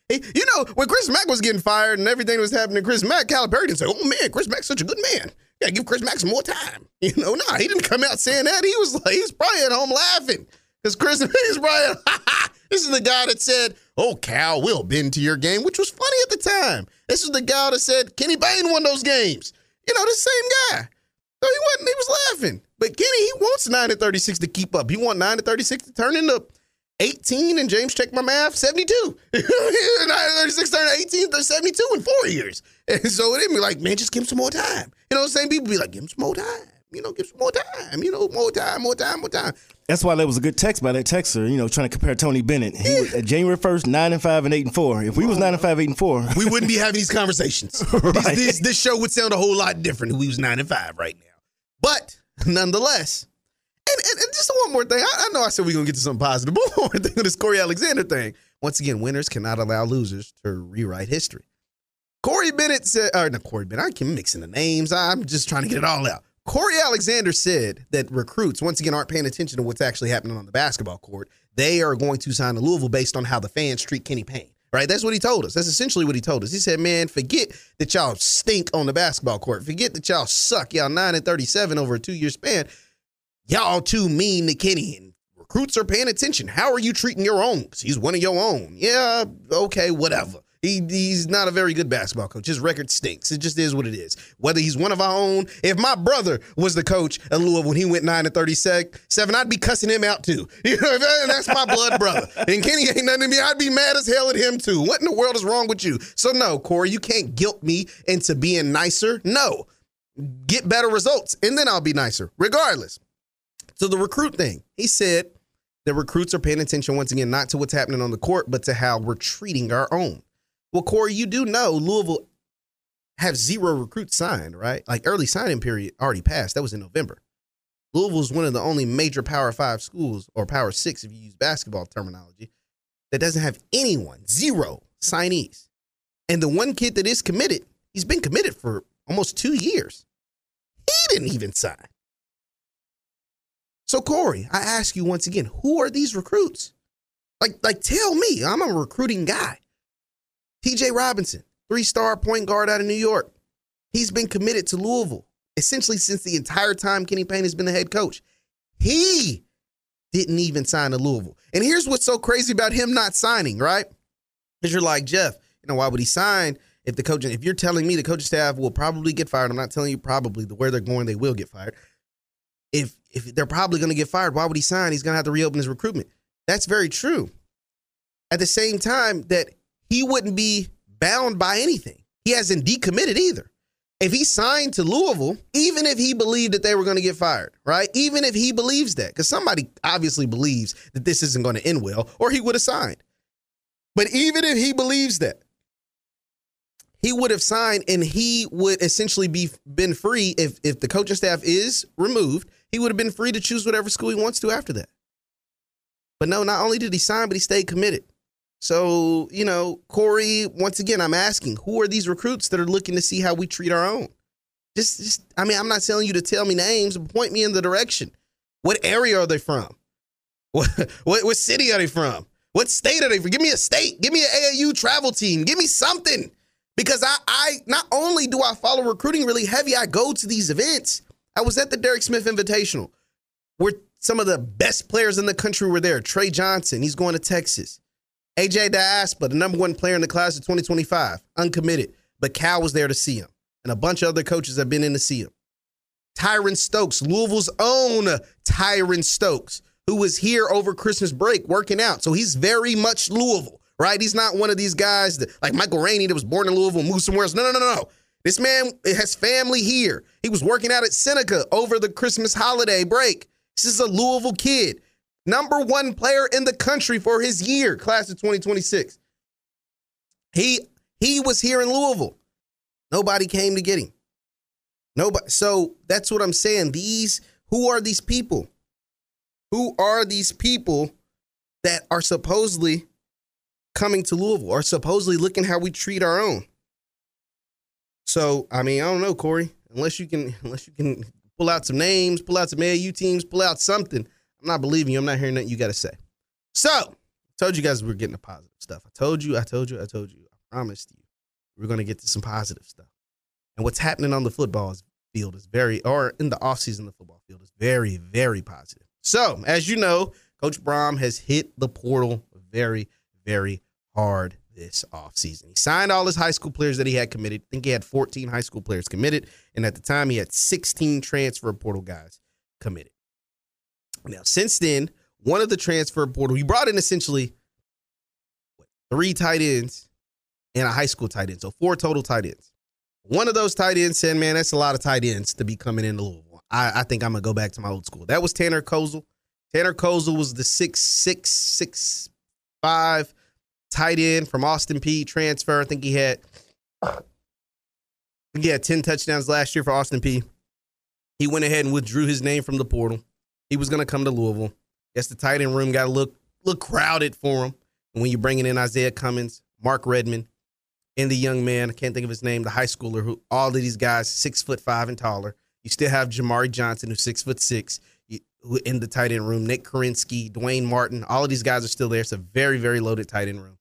You know, when Chris Mack was getting fired and everything was happening to Chris Mack, Calipari didn't say, oh, man, Chris Mack's such a good man. Gotta give Chris Mack some more time. You know, nah, he didn't come out saying that. He was like, he's probably at home laughing. Because Chris Mack is probably, this is the guy that said, oh, Cal, we'll bend to your game, which was funny at the time. This is the guy that said Kenny Payne won those games. You know, the same guy. So he was laughing. But Kenny, he wants 9-36 to keep up. He wants 9-36 to turn into 18, and James checked my math, 72. 9-36 turned 18 to 72 in 4 years. And so it'd be like, man, just give him some more time. You know what I'm saying? People be like, give him some more time. You know, give some more time. You know, more time. That's why that was a good text by that texter, you know, trying to compare Tony Bennett. He was at January 1st, 9-5 and 8-4. If we was 9-5, 8-4. We wouldn't be having these conversations. Right. This show would sound a whole lot different if we was 9-5 right now. But nonetheless, and just one more thing. I know I said we're going to get to something positive, but one more thing on this Corey Alexander thing. Once again, winners cannot allow losers to rewrite history. Corey Bennett, I keep mixing the names. I'm just trying to get it all out. Corey Alexander said that recruits, once again, aren't paying attention to what's actually happening on the basketball court. They are going to sign to Louisville based on how the fans treat Kenny Payne. Right? That's what he told us. That's essentially what he told us. He said, man, forget that y'all stink on the basketball court. Forget that y'all suck. Y'all 9-37 over a 2-year span. Y'all too mean to Kenny, and recruits are paying attention. How are you treating your own? Because he's one of your own. Yeah, okay, whatever. He's not a very good basketball coach. His record stinks. It just is what it is. Whether he's one of our own, if my brother was the coach at Louisville when he went 9-37, I'd be cussing him out too. You know, that's my blood brother. And Kenny ain't nothing to me. I'd be mad as hell at him too. What in the world is wrong with you? So no, Corey, you can't guilt me into being nicer. No, get better results, and then I'll be nicer, regardless. So the recruit thing, he said the recruits are paying attention, once again, not to what's happening on the court, but to how we're treating our own. Well, Corey, you do know Louisville have 0 recruits signed, right? Like early signing period already passed. That was in November. Louisville's one of the only major Power 5 schools, or Power 6 if you use basketball terminology, that doesn't have anyone, 0 signees. And the one kid that is committed, he's been committed for almost 2 years. He didn't even sign. So, Corey, I ask you once again, who are these recruits? Like, tell me. I'm a recruiting guy. T.J. Robinson, three-star point guard out of New York. He's been committed to Louisville essentially since the entire time Kenny Payne has been the head coach. He didn't even sign to Louisville. And here's what's so crazy about him not signing, right? Because you're like, Jeff, you know, why would he sign if the coach, if you're telling me the coaching staff will probably get fired? I'm not telling you probably, the where they're going, they will get fired. If they're probably going to get fired, why would he sign? He's going to have to reopen his recruitment. That's very true. At the same time that he wouldn't be bound by anything. He hasn't decommitted either. If he signed to Louisville, even if he believed that they were going to get fired, right? Even if he believes that, because somebody obviously believes that this isn't going to end well, or he would have signed. But even if he believes that, he would have signed, and he would essentially been free if the coaching staff is removed. He would have been free to choose whatever school he wants to after that. But no, not only did he sign, but he stayed committed. So, you know, Corey, once again, I'm asking, who are these recruits that are looking to see how we treat our own? Just I mean, I'm not telling you to tell me names, but point me in the direction. What area are they from? What city are they from? What state are they from? Give me a state. Give me an AAU travel team. Give me something. Because I not only do I follow recruiting really heavy, I go to these events. I was at the Derek Smith Invitational, where some of the best players in the country were there. Trey Johnson, he's going to Texas. AJ Diaspa, the #1 player in the class of 2025, uncommitted, but Cal was there to see him. And a bunch of other coaches have been in to see him. Tyron Stokes, Louisville's own Tyron Stokes, who was here over Christmas break working out. So he's very much Louisville, right? He's not one of these guys that, like Michael Rainey, that was born in Louisville and moved somewhere else. No. This man has family here. He was working out at Seneca over the Christmas holiday break. This is a Louisville kid. #1 player in the country for his year, class of 2026. He was here in Louisville. Nobody came to get him. Nobody. So that's what I'm saying. Who are these people? Who are these people that are supposedly coming to Louisville or supposedly looking how we treat our own? So, I mean, I don't know, Corey. Unless you can pull out some names, pull out some AAU teams, pull out something. I'm not believing you. I'm not hearing nothing you got to say. So, I told you guys we were getting to positive stuff. I told you. I promised you we're going to get to some positive stuff. And what's happening on the football field is in the offseason, the football field is very, very positive. So, as you know, Coach Brohm has hit the portal very, very hard this offseason. He signed all his high school players that he had committed. I think he had 14 high school players committed. And at the time, he had 16 transfer portal guys committed. Now, since then, one of the transfer portal, he brought in essentially 3 tight ends and a high school tight end. So 4 total tight ends. One of those tight ends said, man, that's a lot of tight ends to be coming into Louisville. I think I'm going to go back to my old school. That was Tanner Kozel. Tanner Kozel was the 6'5" tight end from Austin Peay transfer. I think he had 10 touchdowns last year for Austin Peay. He went ahead and withdrew his name from the portal. He was going to come to Louisville. Guess the tight end room got a little crowded for him. And when you're bringing in Isaiah Cummins, Mark Redmond, and the young man, I can't think of his name, the high schooler, who all of these guys 6'5" and taller. You still have Jamari Johnson, who's 6'6", who in the tight end room. Nick Karinsky, Dwayne Martin, all of these guys are still there. It's a very, very loaded tight end room.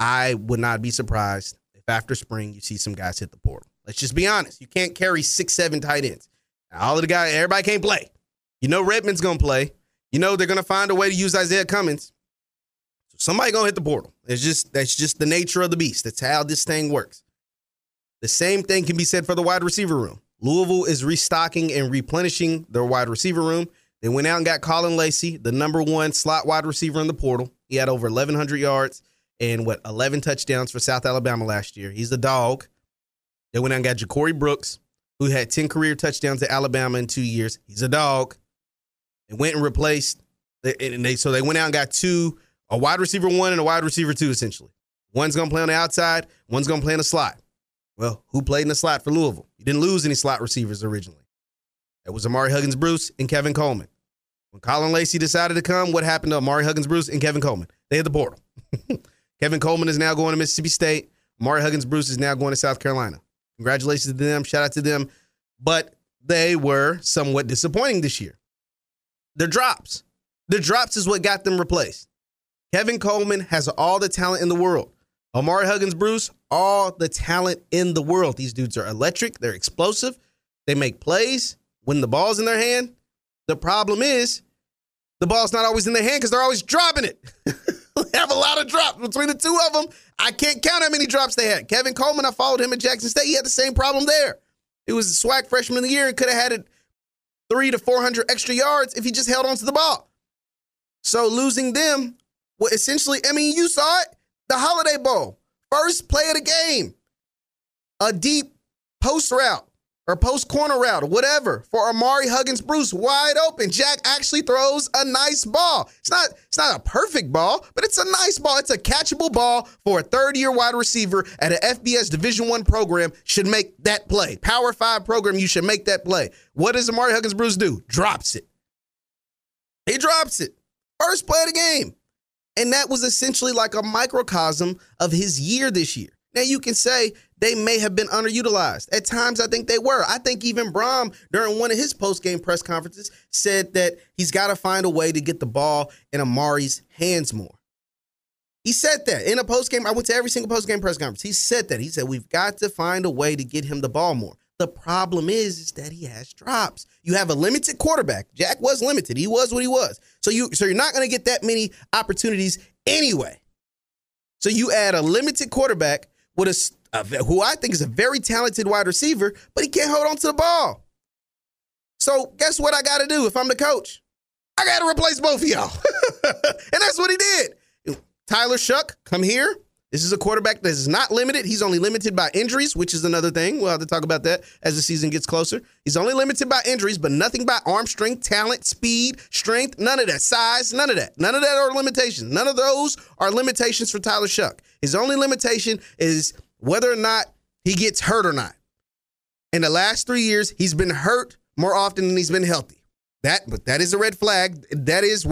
I would not be surprised if after spring you see some guys hit the portal. Let's just be honest. You can't carry 6'7" tight ends. All of the guys, everybody can't play. You know Redmond's going to play. You know they're going to find a way to use Isaiah Cummins. So somebody's going to hit the portal. That's just the nature of the beast. That's how this thing works. The same thing can be said for the wide receiver room. Louisville is restocking and replenishing their wide receiver room. They went out and got Colin Lacey, the #1 slot wide receiver in the portal. He had over 1,100 yards and 11 touchdowns for South Alabama last year. He's a dog. They went out and got Ja'Cory Brooks, who had 10 career touchdowns at Alabama in 2 years. He's a dog. They went and replaced, so they went out and got two, a wide receiver one and a wide receiver two, essentially. One's going to play on the outside, one's going to play in the slot. Well, who played in the slot for Louisville? You didn't lose any slot receivers originally. It was Amari Huggins-Bruce and Kevin Coleman. When Colin Lacey decided to come, what happened to Amari Huggins-Bruce and Kevin Coleman? They hit the portal. Kevin Coleman is now going to Mississippi State. Amari Huggins-Bruce is now going to South Carolina. Congratulations to them. Shout out to them. But they were somewhat disappointing this year. Their drops. Their drops is what got them replaced. Kevin Coleman has all the talent in the world. Amari Huggins-Bruce, all the talent in the world. These dudes are electric. They're explosive. They make plays when the ball's in their hand. The problem is the ball's not always in their hand because they're always dropping it. They have a lot of drops. Between the two of them, I can't count how many drops they had. Kevin Coleman, I followed him at Jackson State. He had the same problem there. He was a swag freshman of the year and could have had it 300 to 400 extra yards if he just held on to the ball. So losing them, well, essentially, I mean, you saw it. The Holiday Bowl, first play of the game, a deep post route or post corner route or whatever for Amari Huggins-Bruce, wide open. Jack actually throws a nice ball. It's not a perfect ball, but it's a nice ball. It's a catchable ball for a third-year wide receiver at an FBS Division I program should make that play. Power 5 program, you should make that play. What does Amari Huggins-Bruce do? Drops it. He drops it. First play of the game. And that was essentially like a microcosm of his year this year. Now, you can say they may have been underutilized. At times, I think they were. I think even Braum, during one of his post-game press conferences, said that he's got to find a way to get the ball in Amari's hands more. He said that in a post-game. I went to every single post-game press conference. He said that. He said, we've got to find a way to get him the ball more. The problem is that he has drops. You have a limited quarterback. Jack was limited. He was what he was. So you're not going to get that many opportunities anyway. So you add a limited quarterback with who I think is a very talented wide receiver, but he can't hold on to the ball. So guess what I got to do if I'm the coach? I got to replace both of y'all. And that's what he did. Tyler Shuck, come here. This is a quarterback that is not limited. He's only limited by injuries, which is another thing. We'll have to talk about that as the season gets closer. He's only limited by injuries, but nothing by arm strength, talent, speed, strength, none of that. Size, none of that. None of that are limitations. None of those are limitations for Tyler Shuck. His only limitation is whether or not he gets hurt or not. In the last 3 years, he's been hurt more often than he's been healthy. That is a red flag. That is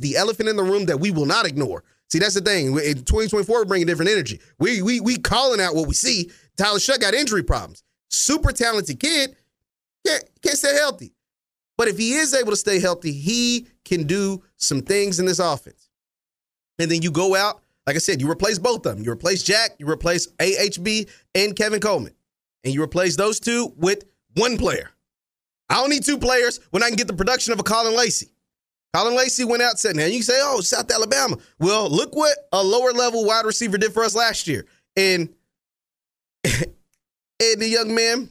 the elephant in the room that we will not ignore. See, that's the thing. In 2024, we're bringing different energy. We calling out what we see. Tyler Shuck got injury problems. Super talented kid. Can't stay healthy. But if he is able to stay healthy, he can do some things in this offense. And then you go out, like I said, you replace both of them. You replace Jack, you replace AHB and Kevin Coleman. And you replace those two with one player. I don't need two players when I can get the production of a Colin Lacey. Colin Lacey went out, said, now you can say, oh, South Alabama. Well, look what a lower-level wide receiver did for us last year. And the young man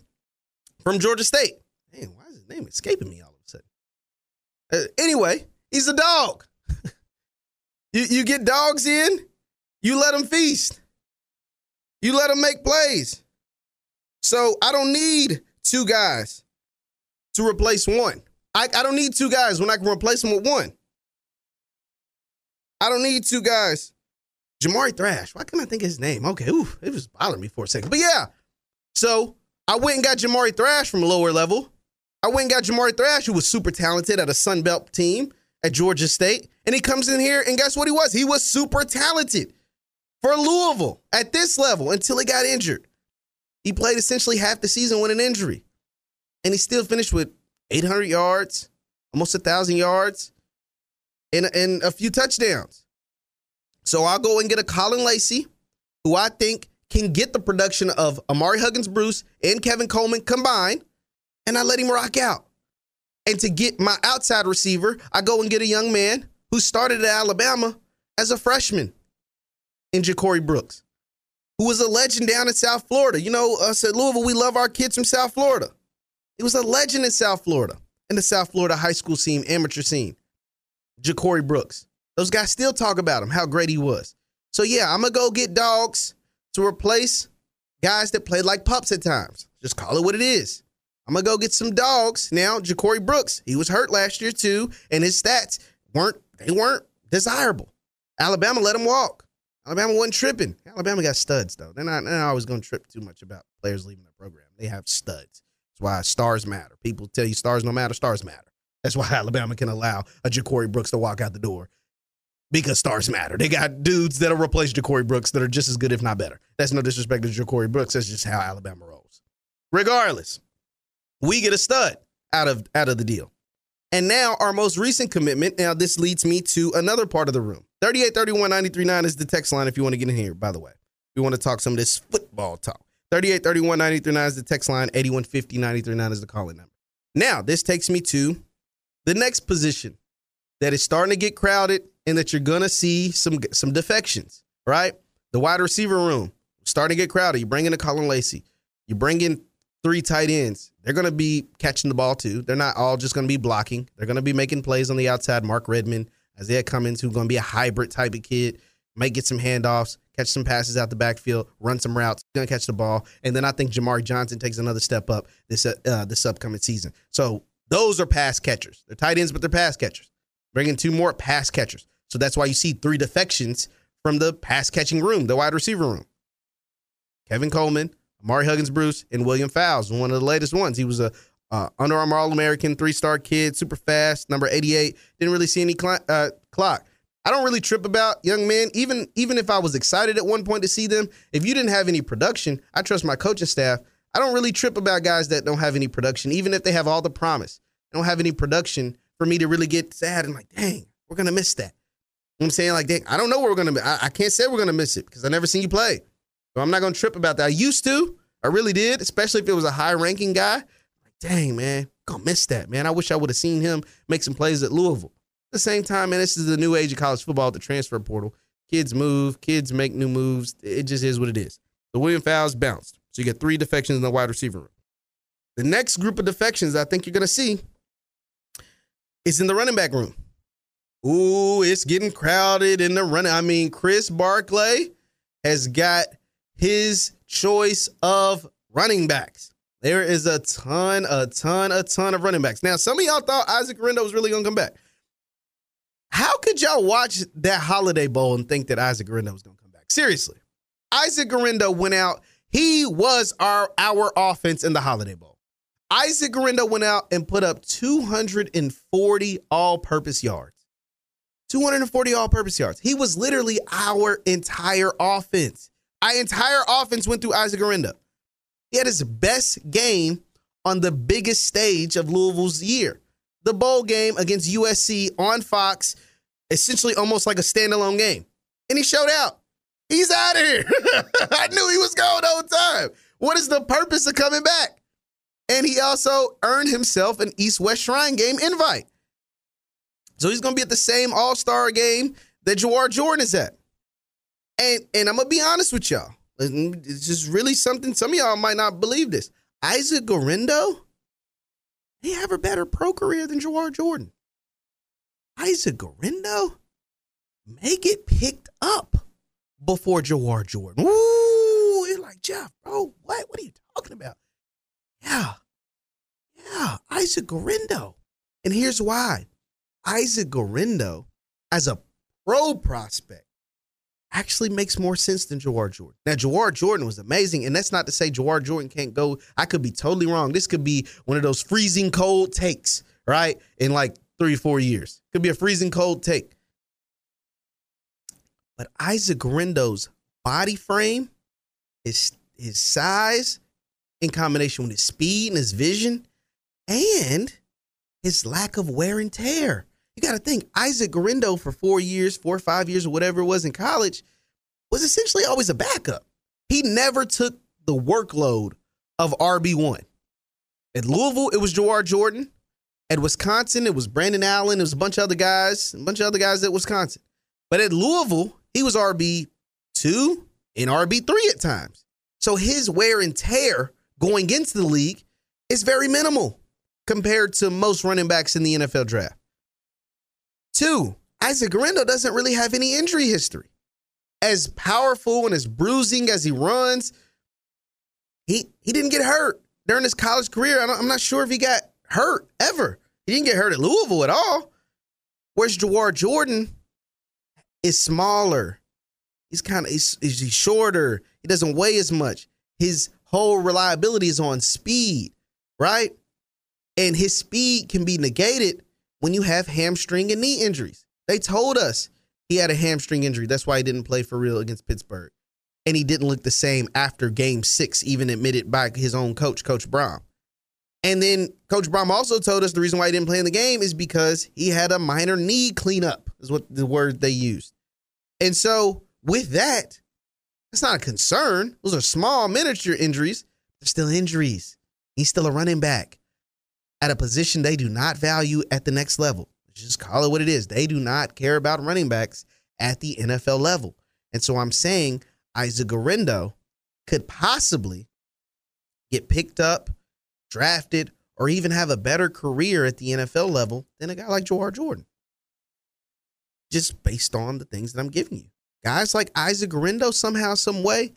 from Georgia State. Man, why is his name escaping me all of a sudden? Anyway, he's a dog. You get dogs in, you let them feast. You let them make plays. So I don't need two guys to replace one. I don't need two guys when I can replace them with one. I don't need two guys. Jamari Thrash. Why can't I think of his name? Okay, it was bothering me for a second. But yeah, so I went and got Jamari Thrash from a lower level. I went and got Jamari Thrash, who was super talented at a Sun Belt team at Georgia State. And he comes in here, and guess what he was? He was super talented for Louisville at this level until he got injured. He played essentially half the season with an injury. And he still finished with 800 yards, almost 1,000 yards, and a few touchdowns. So I'll go and get a Colin Lacey, who I think can get the production of Amari Huggins-Bruce and Kevin Coleman combined, and I let him rock out. And to get my outside receiver, I go and get a young man who started at Alabama as a freshman in Ja'Cory Brooks, who was a legend down in South Florida. You know, us at Louisville, we love our kids from South Florida. He was a legend in South Florida, in the South Florida high school scene, amateur scene. Ja'Cory Brooks. Those guys still talk about him, how great he was. So, yeah, I'm going to go get dogs to replace guys that play like pups at times. Just call it what it is. I'm going to go get some dogs. Now, Ja'Cory Brooks, he was hurt last year too, and his stats weren't desirable. Alabama let him walk. Alabama wasn't tripping. Alabama got studs, though. They're not always going to trip too much about players leaving the program. They have studs. Why stars matter. People tell you stars don't matter, stars matter. That's why Alabama can allow a Ja'Cory Brooks to walk out the door. because stars matter. They got dudes that'll replace Ja'Cory Brooks that are just as good, if not better. That's no disrespect to Ja'Cory Brooks. That's just how Alabama rolls. Regardless, we get a stud out of the deal. And now our most recent commitment. Now this leads me to another part of the room. 3831-939 is the text line if you want to get in here, by the way. We want to talk some of this football talk. 3831-939 is the text line. 8150-939 is the calling number. Now, this takes me to the next position that is starting to get crowded and that you're going to see some defections, right? The wide receiver room starting to get crowded. You bring in a Colin Lacey. You bring in three tight ends. They're going to be catching the ball, too. They're not all just going to be blocking. They're going to be making plays on the outside. Mark Redmond, Isaiah Cummins, who's going to be a hybrid type of kid, might get some handoffs, catch some passes out the backfield, run some routes, going to catch the ball. And then I think Jamar Johnson takes another step up this upcoming season. So those are pass catchers. They're tight ends, but they're pass catchers. Bringing two more pass catchers. So that's why you see three defections from the pass catching room, the wide receiver room. Kevin Coleman, Amari Huggins-Bruce, and William Fowles, one of the latest ones. He was a Under Armour All-American, three-star kid, super fast, number 88. Didn't really see any clock. I don't really trip about young men. Even if I was excited at one point to see them, if you didn't have any production, I trust my coaching staff. I don't really trip about guys that don't have any production, even if they have all the promise. They don't have any production for me to really get sad and like, dang, we're going to miss that. You know what I'm saying? Like, dang, I don't know where we're going to miss. I can't say we're going to miss it because I've never seen you play. So I'm not going to trip about that. I used to. I really did, especially if it was a high-ranking guy. Like, dang, man, I'm going to miss that, man. I wish I would have seen him make some plays at Louisville. At the same time, man, this is the new age of college football with the transfer portal. Kids move. Kids make new moves. It just is what it is. The William Fowles bounced. So you get three defections in the wide receiver room. The next group of defections I think you're going to see is in the running back room. Ooh, it's getting crowded in the running. I mean, Chris Barkley has got his choice of running backs. There is a ton of running backs. Now, some of y'all thought Isaac Guerendo was really going to come back. How could y'all watch that Holiday Bowl and think that Isaac Guerendo was going to come back? Seriously. Isaac Guerendo went out. He was our offense in the Holiday Bowl. Isaac Guerendo went out and put up 240 all-purpose yards. 240 all-purpose yards. He was literally our entire offense. Our entire offense went through Isaac Guerendo. He had his best game on the biggest stage of Louisville's year. The bowl game against USC on Fox, essentially almost like a standalone game. And he showed out. He's out of here. I knew he was going the whole time. What is the purpose of coming back? And he also earned himself an East-West Shrine Game invite. So he's going to be at the same All-Star game that Jawhar Jordan is at. And I'm going to be honest with y'all. It's just really something. Some of y'all might not believe this. Isaac Guerendo? He have a better pro career than Jawhar Jordan. Isaac Guerendo may get picked up before Jawhar Jordan. Ooh, you're like, Jeff, bro, what? What are you talking about? Yeah, Isaac Guerendo. And here's why. Isaac Guerendo, as a pro prospect, actually makes more sense than Jawhar Jordan. Now, Jawhar Jordan was amazing, and that's not to say Jawhar Jordan can't go. I could be totally wrong. This could be one of those freezing cold takes, right, in like 3 or 4 years. Could be a freezing cold take. But Isaac Guerendo's body frame, his size, in combination with his speed and his vision, and his lack of wear and tear. You got to think, Isaac Guerendo for 4 or 5 years, or whatever it was in college, was essentially always a backup. He never took the workload of RB1. At Louisville, it was Jawhar Jordan. At Wisconsin, it was Brandon Allen. It was a bunch of other guys at Wisconsin. But at Louisville, he was RB2 and RB3 at times. So his wear and tear going into the league is very minimal compared to most running backs in the NFL draft. 2, Isaac Guerendo doesn't really have any injury history. As powerful and as bruising as he runs, he didn't get hurt during his college career. I'm not sure if he got hurt ever. He didn't get hurt at Louisville at all. Whereas Jawhar Jordan is smaller. He's shorter. He doesn't weigh as much. His whole reliability is on speed, right? And his speed can be negated when you have hamstring and knee injuries. They told us He had a hamstring injury. That's why he didn't play for real against Pittsburgh. And he didn't look the same after game six, even admitted by his own coach, Coach Brown. And then Coach Brown also told us the reason why he didn't play in the game is because he had a minor knee cleanup, is what the word they used. And so with that, that's not a concern. Those are small, miniature injuries. They're still injuries. He's still a running back at a position they do not value at the next level. Just call it what it is. They do not care about running backs at the NFL level. And so I'm saying Isaac Guerendo could possibly get picked up, drafted, or even have a better career at the NFL level than a guy like Jawhar Jordan. Just based on the things that I'm giving you. Guys like Isaac Guerendo somehow, some way,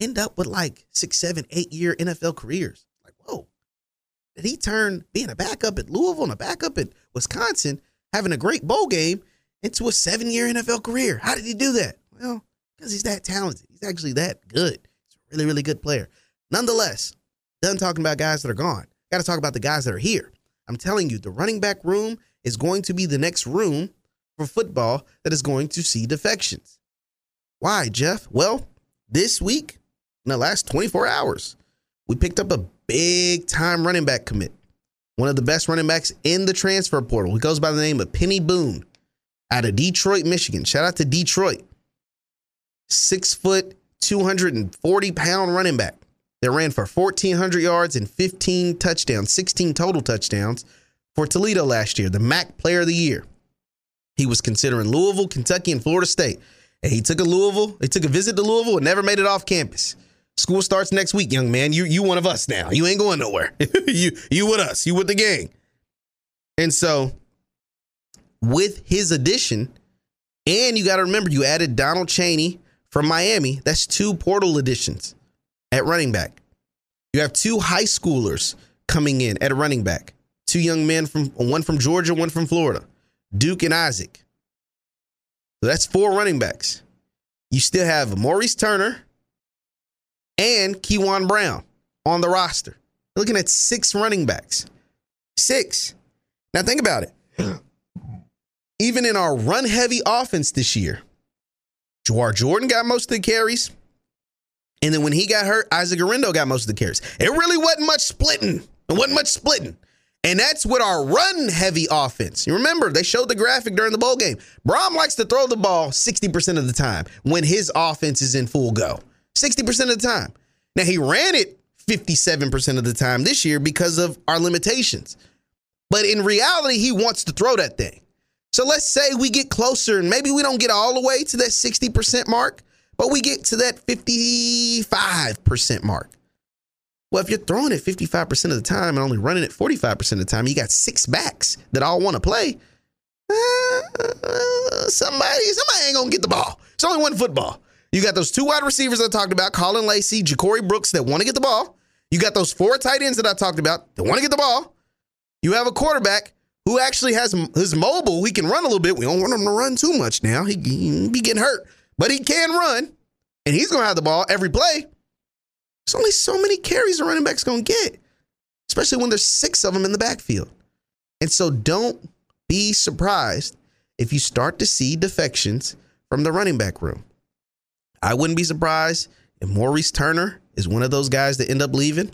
end up with like 6, 7, 8 year NFL careers. Like, whoa. Did he turn being a backup at Louisville and a backup at Wisconsin, having a great bowl game, into a 7-year NFL career? How did he do that? Well, because he's that talented. He's actually that good. He's a really, really good player. Nonetheless, done talking about guys that are gone. Got to talk about the guys that are here. I'm telling you, the running back room is going to be the next room for football that is going to see defections. Why, Jeff? Well, this week, in the last 24 hours, we picked up a big-time running back commit. One of the best running backs in the transfer portal. He goes by the name of Penny Boone out of Detroit, Michigan. Shout out to Detroit. 6 foot, 240-pound running back that ran for 1,400 yards and 15 touchdowns, 16 total touchdowns for Toledo last year, the MAC Player of the Year. He was considering Louisville, Kentucky, and Florida State. And he took a visit to Louisville and never made it off campus. School starts next week, young man. You one of us now. You ain't going nowhere. you with us. You with the gang. And so with his addition, and you got to remember, you added Donald Chaney from Miami. That's 2 portal additions at running back. You have 2 high schoolers coming in at running back. 2 young men, one from Georgia, one from Florida, Duke and Isaac. So that's 4 running backs. You still have Maurice Turner and Kewan Brown on the roster. You're looking at 6 running backs. 6. Now think about it. Even in our run-heavy offense this year, Jawhar Jordan got most of the carries. And then when he got hurt, Isaac Guerendo got most of the carries. It really wasn't much splitting. And that's with our run-heavy offense. You remember, they showed the graphic during the bowl game. Braum likes to throw the ball 60% of the time when his offense is in full go. 60% of the time. Now, he ran it 57% of the time this year because of our limitations. But in reality, he wants to throw that thing. So let's say we get closer, and maybe we don't get all the way to that 60% mark, but we get to that 55% mark. Well, if you're throwing it 55% of the time and only running it 45% of the time, you got 6 backs that all want to play. Somebody ain't going to get the ball. It's only one football. You got those 2 wide receivers I talked about, Colin Lacey, Ja'Cory Brooks, that want to get the ball. You got those 4 tight ends that I talked about that want to get the ball. You have a quarterback who actually has his mobile. He can run a little bit. We don't want him to run too much now. He be getting hurt. But he can run, and he's going to have the ball every play. There's only so many carries a running back's going to get, especially when there's 6 of them in the backfield. And so don't be surprised if you start to see defections from the running back room. I wouldn't be surprised if Maurice Turner is one of those guys that end up leaving.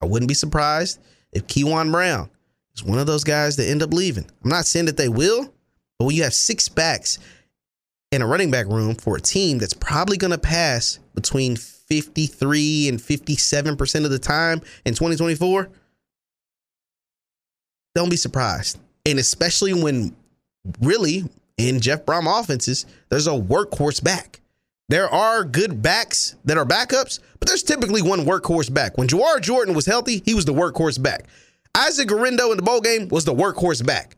I wouldn't be surprised if Kewan Brown is one of those guys that end up leaving. I'm not saying that they will, but when you have 6 backs in a running back room for a team that's probably going to pass between 53 and 57% of the time in 2024, don't be surprised. And especially when really in Jeff Brom offenses, there's a workhorse back. There are good backs that are backups, but there's typically one workhorse back. When Jawhar Jordan was healthy, he was the workhorse back. Isaac Guerendo in the bowl game was the workhorse back.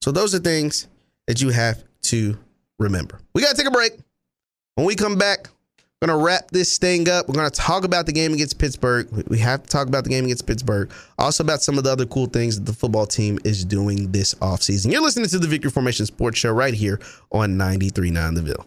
So those are things that you have to remember. We got to take a break. When we come back, we're going to wrap this thing up. We're going to talk about the game against Pittsburgh. We have to talk about the game against Pittsburgh. Also about some of the other cool things that the football team is doing this offseason. You're listening to the Victory Formation Sports Show right here on 93.9 The Ville.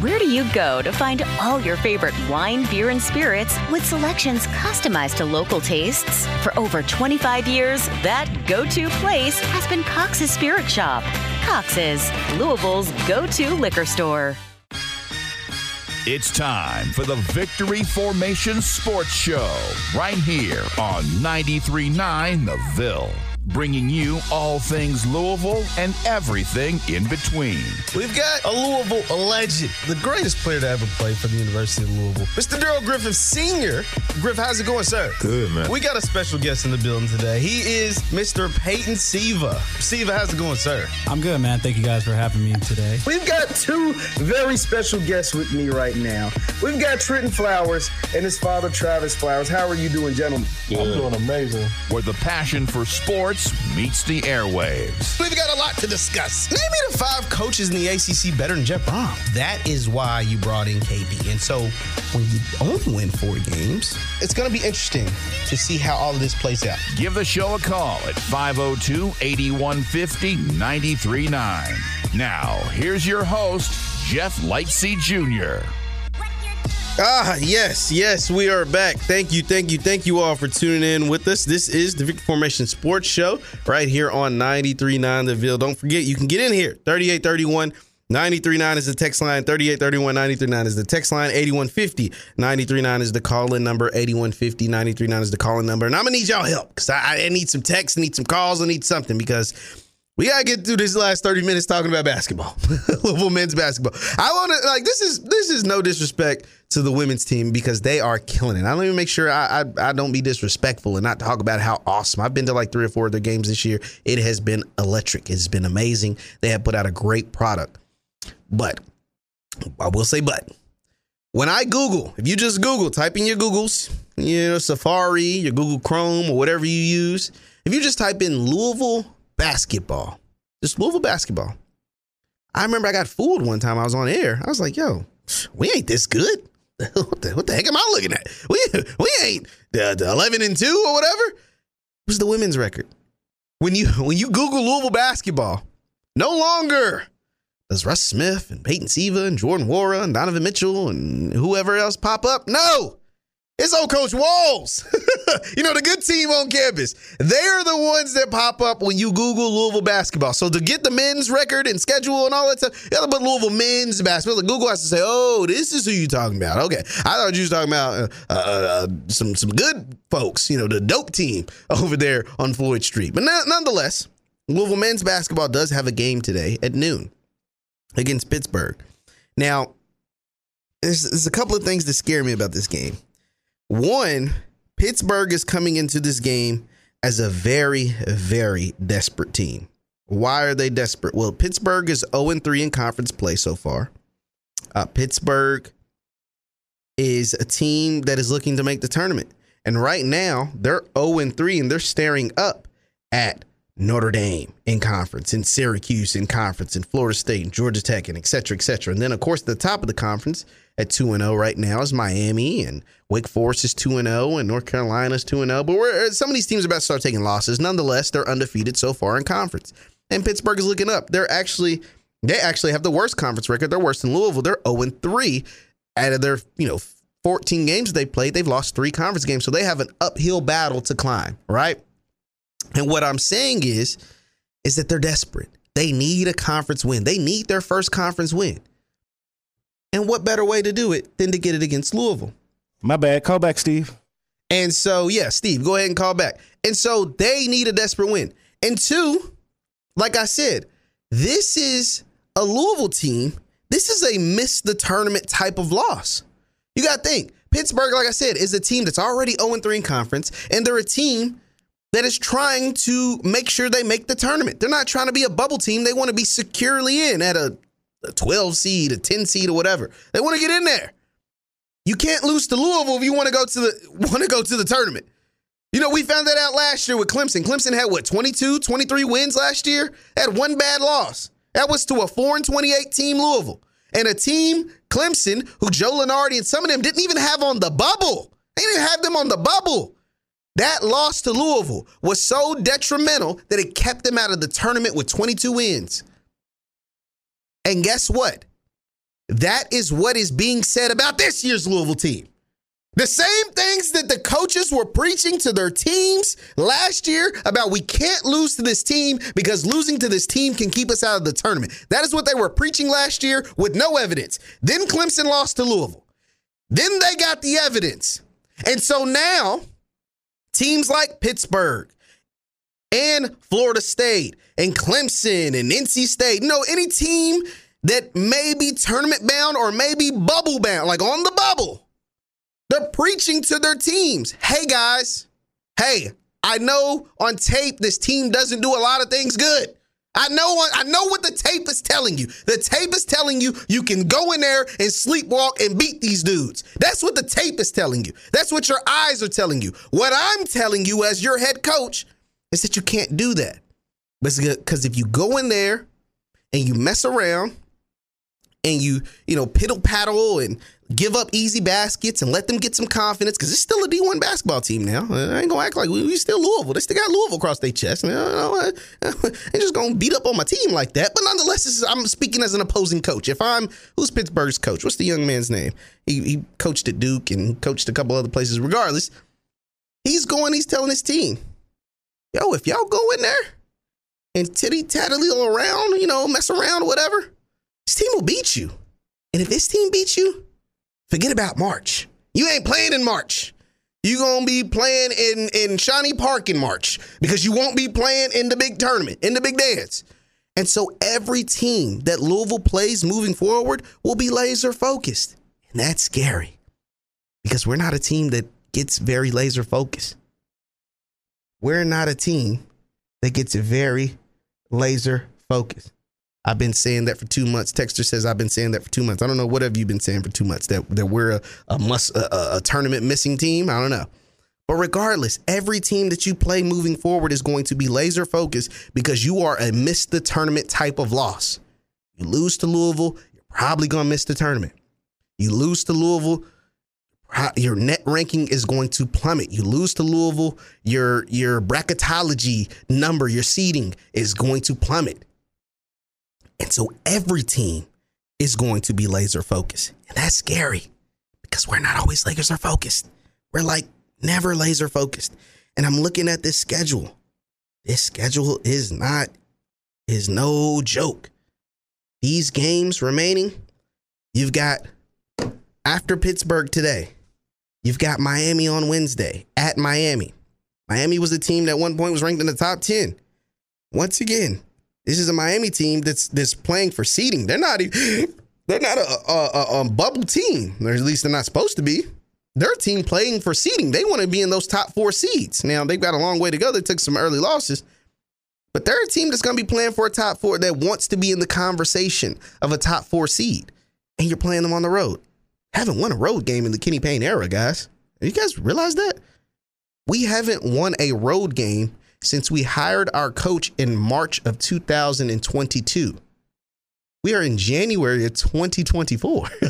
Where do you go to find all your favorite wine, beer, and spirits with selections customized to local tastes? For over 25 years, that go-to place has been Cox's Spirit Shop. Cox's, Louisville's go-to liquor store. It's time for the Victory Formation Sports Show, right here on 93.9 The Ville. Bringing you all things Louisville and everything in between. We've got a Louisville legend, the greatest player to ever play for the University of Louisville, Mr. Darrell Griffith Sr. Griff, how's it going, sir? Good, man. We got a special guest in the building today. He is Mr. Peyton Siva. Siva, how's it going, sir? I'm good, man. Thank you guys for having me today. We've got two very special guests with me right now. We've got Trenton Flowers and his father, Travis Flowers. How are you doing, gentlemen? Good. I'm doing amazing. Where the passion for sports meets the airwaves. We've got a lot to discuss. Name me the five coaches in the ACC better than Jeff Brom. That is why you brought in KP. And so when you only win 4 games, it's going to be interesting to see how all of this plays out. Give the show a call at 502-8150-939. Now, here's your host, Jeff Lightsy Jr. Ah, yes, we are back. Thank you all for tuning in with us. This is the Victory Formation Sports Show right here on 93.9 The Ville. Don't forget, you can get in here, 3831, 93.9 is the text line, 3831, 93.9 is the text line, 8150, 93.9 is the call-in number, 8150, 93.9 is the call-in number. And I'm going to need y'all help because I need some texts, I need some calls, I need something because we got to get through this last 30 minutes talking about basketball, Louisville men's basketball. I want to, this is no disrespect to the women's team because they are killing it. I don't even make sure I don't be disrespectful and not talk about how awesome. I've been to 3 or 4 of their games this year. It has been electric. It's been amazing. They have put out a great product. But when I Google, if you just Google, type in your Googles, Safari, your Google Chrome or whatever you use. If you just type in Louisville basketball. Just Louisville basketball. I remember I got fooled one time. I was on air. I was like, yo, we ain't this good. What the heck am I looking at? We ain't the 11-2 or whatever. It was the women's record. When you Google Louisville basketball, no longer does Russ Smith and Peyton Siva and Jordan Wara and Donovan Mitchell and whoever else pop up. No, it's old Coach Walls. The good team on campus. They're the ones that pop up when you Google Louisville basketball. So to get the men's record and schedule and all that stuff, you got to put Louisville men's basketball. Like Google has to say, oh, this is who you're talking about. Okay. I thought you was talking about some good folks, the dope team over there on Floyd Street. But nonetheless, Louisville men's basketball does have a game today at noon against Pittsburgh. Now, there's a couple of things that scare me about this game. One, Pittsburgh is coming into this game as a very, very desperate team. Why are they desperate? Well, Pittsburgh is 0-3 in conference play so far. Pittsburgh is a team that is looking to make the tournament. And right now, they're 0-3, and they're staring up at Notre Dame in conference, and Syracuse in conference, and Florida State, and Georgia Tech, and et cetera, et cetera. And then, of course, the top of the conference at 2-0 right now is Miami, and Wake Forest is 2-0, and North Carolina is 2-0. But some of these teams are about to start taking losses. Nonetheless, they're undefeated so far in conference. And Pittsburgh is looking up. They actually have the worst conference record. They're worse than Louisville. They're 0-3 out of their 14 games they played. They've lost 3 conference games, so they have an uphill battle to climb. Right. And what I'm saying is that they're desperate. They need a conference win. They need their first conference win. And what better way to do it than to get it against Louisville? My bad. Call back, Steve. And so, Steve, go ahead and call back. And so they need a desperate win. And two, like I said, this is a Louisville team. This is a miss the tournament type of loss. You got to think. Pittsburgh, like I said, is a team that's already 0-3 in conference, and they're a team that is trying to make sure they make the tournament. They're not trying to be a bubble team. They want to be securely in at a 12 seed, a 10 seed, or whatever. They want to get in there. You can't lose to Louisville if you want to go to the tournament. You know, we found that out last year with Clemson. Clemson had, 22, 23 wins last year? Had one bad loss. That was to a 4-28 team Louisville. And a team, Clemson, who Joe Lunardi and some of them didn't even have on the bubble. They didn't have them on the bubble. That loss to Louisville was so detrimental that it kept them out of the tournament with 22 wins. And guess what? That is what is being said about this year's Louisville team. The same things that the coaches were preaching to their teams last year about we can't lose to this team because losing to this team can keep us out of the tournament. That is what they were preaching last year with no evidence. Then Clemson lost to Louisville. Then they got the evidence. And so now teams like Pittsburgh and Florida State and Clemson and NC State, any team that may be tournament bound or maybe bubble bound, like on the bubble, they're preaching to their teams. Hey, guys. Hey, I know on tape this team doesn't do a lot of things good. I know what the tape is telling you. The tape is telling you you can go in there and sleepwalk and beat these dudes. That's what the tape is telling you. That's what your eyes are telling you. What I'm telling you as your head coach is that you can't do that. Because if you go in there and you mess around and you piddle-paddle and give up easy baskets and let them get some confidence, because it's still a D1 basketball team now. I ain't going to act like we still Louisville. They still got Louisville across their chest. They're just going to beat up on my team like that. But nonetheless, I'm speaking as an opposing coach. Who's Pittsburgh's coach? What's the young man's name? He coached at Duke and coached a couple other places. Regardless, he's telling his team, yo, if y'all go in there and titty-tattily around, mess around, whatever, this team will beat you. And if this team beats you, forget about March. You ain't playing in March. You're going to be playing in Shawnee Park in March because you won't be playing in the big tournament, in the big dance. And so every team that Louisville plays moving forward will be laser focused. And that's scary because we're not a team that gets very laser focused. We're not a team that gets very laser focused. I've been saying that for 2 months. Texter says, I've been saying that for 2 months. I don't know. What have you been saying for 2 months? That we're a tournament missing team? I don't know. But regardless, every team that you play moving forward is going to be laser focused because you are a miss the tournament type of loss. You lose to Louisville, you're probably going to miss the tournament. You lose to Louisville, your net ranking is going to plummet. You lose to Louisville, your bracketology number, your seeding is going to plummet. And so every team is going to be laser focused. And that's scary because we're not always laser focused. We're never laser focused. And I'm looking at this schedule. This schedule is no joke. These games remaining, you've got after Pittsburgh today, you've got Miami on Wednesday at Miami. Miami was a team that at one point was ranked in the top 10. Once again, this is a Miami team that's playing for seeding. They're not a bubble team, or at least they're not supposed to be. They're a team playing for seeding. They want to be in those top 4 seeds. Now, they've got a long way to go. They took some early losses. But they're a team that's going to be playing for a top 4 that wants to be in the conversation of a top 4 seed. And you're playing them on the road. Haven't won a road game in the Kenny Payne era, guys. You guys realize that? We haven't won a road game since we hired our coach in March of 2022. We are in January of 2024. When you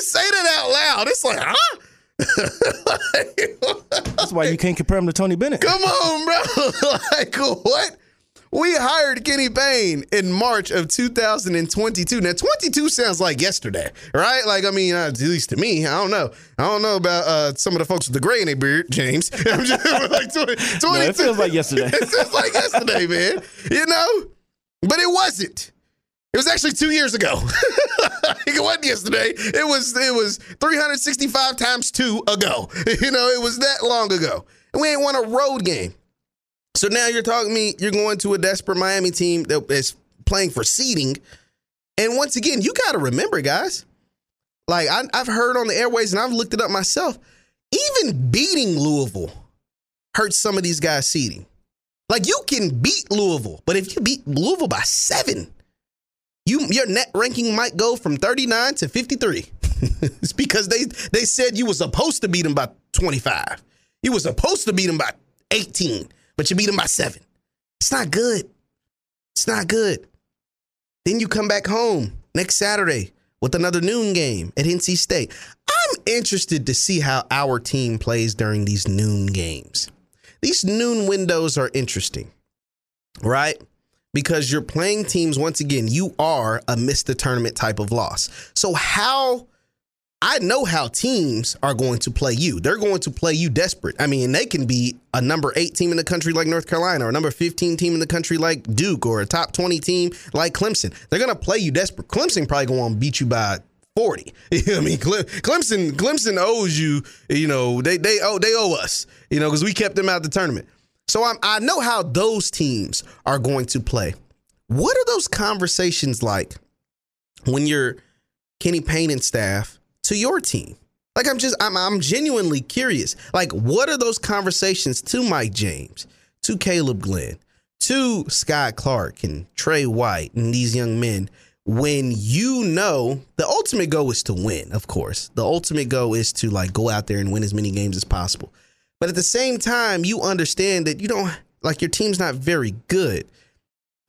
say that out loud, it's like, huh? That's why you can't compare him to Tony Bennett. Come on, bro. What? We hired Kenny Payne in March of 2022. Now, 22 sounds like yesterday, right? At least to me, I don't know. I don't know about some of the folks with the gray in their beard, James. I'm just, 22. No, it feels like yesterday. It feels like yesterday, man. But it wasn't. It was actually 2 years ago. It wasn't yesterday. It was 365 times 2 ago. It was that long ago. And we ain't won a road game. So now you're talking to me, you're going to a desperate Miami team that is playing for seeding. And once again, you got to remember, guys, I've heard on the airways and I've looked it up myself, even beating Louisville hurts some of these guys' seeding. You can beat Louisville, but if you beat Louisville by 7, your net ranking might go from 39 to 53. It's because they said you were supposed to beat them by 25. You were supposed to beat them by 18, but you beat them by 7. It's not good. It's not good. Then you come back home next Saturday with another noon game at NC State. I'm interested to see how our team plays during these noon games. These noon windows are interesting, right? Because you're playing teams, once again, you are a miss-the-tournament type of loss. So I know how teams are going to play you. They're going to play you desperate. I mean, they can be a number 8 team in the country like North Carolina, or a number 15 team in the country like Duke, or a top 20 team like Clemson. They're going to play you desperate. Clemson probably going to beat you by 40. You know what I mean? Clemson owes you, you know, they owe us, you know, because we kept them out of the tournament. So I know how those teams are going to play. What are those conversations like when you're Kenny Payne and staff to your team? Like, I'm genuinely curious. Like, what are those conversations to Mike James, to Caleb Glenn, to Scott Clark and Trey White and these young men when you know the ultimate goal is to win, of course. The ultimate goal is to, like, go out there and win as many games as possible. But at the same time, you understand that you don't, like, your team's not very good.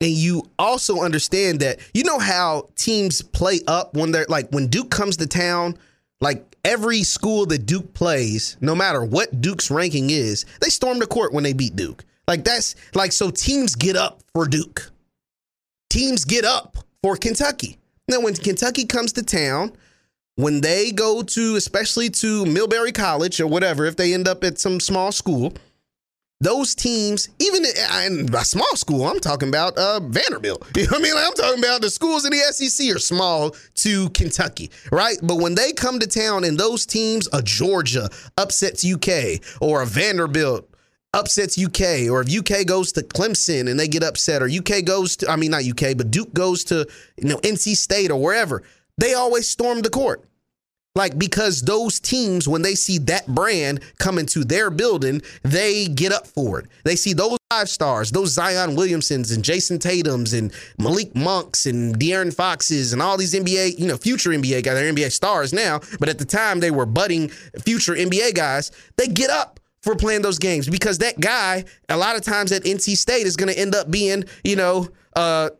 And you also understand that, you know how teams play up when they're, like, when Duke comes to town, like, every school that Duke plays, no matter what Duke's ranking is, they storm the court when they beat Duke. Like, that's, like, so teams get up for Duke. Teams get up for Kentucky. Now, when Kentucky comes to town, when they go to, especially to Millbury College or whatever, if they end up at some small school, those teams, even in a small school, I'm talking about Vanderbilt. You know what I mean? Like, I'm talking about the schools in the SEC are small to Kentucky, right? But when they come to town and those teams, a Georgia upsets UK, or a Vanderbilt upsets UK, or if UK goes to Clemson and they get upset, or UK goes to, I mean, not UK, but Duke goes to, you know, NC State or wherever, they always storm the court. Like, because those teams, when they see that brand come into their building, they get up for it. They see those 5 stars, those Zion Williamsons and Jason Tatums and Malik Monks and De'Aaron Foxes and all these NBA, you know, future NBA guys. They're NBA stars now, but at the time they were budding future NBA guys. They get up for playing those games because that guy, a lot of times at NC State, is going to end up being, you know,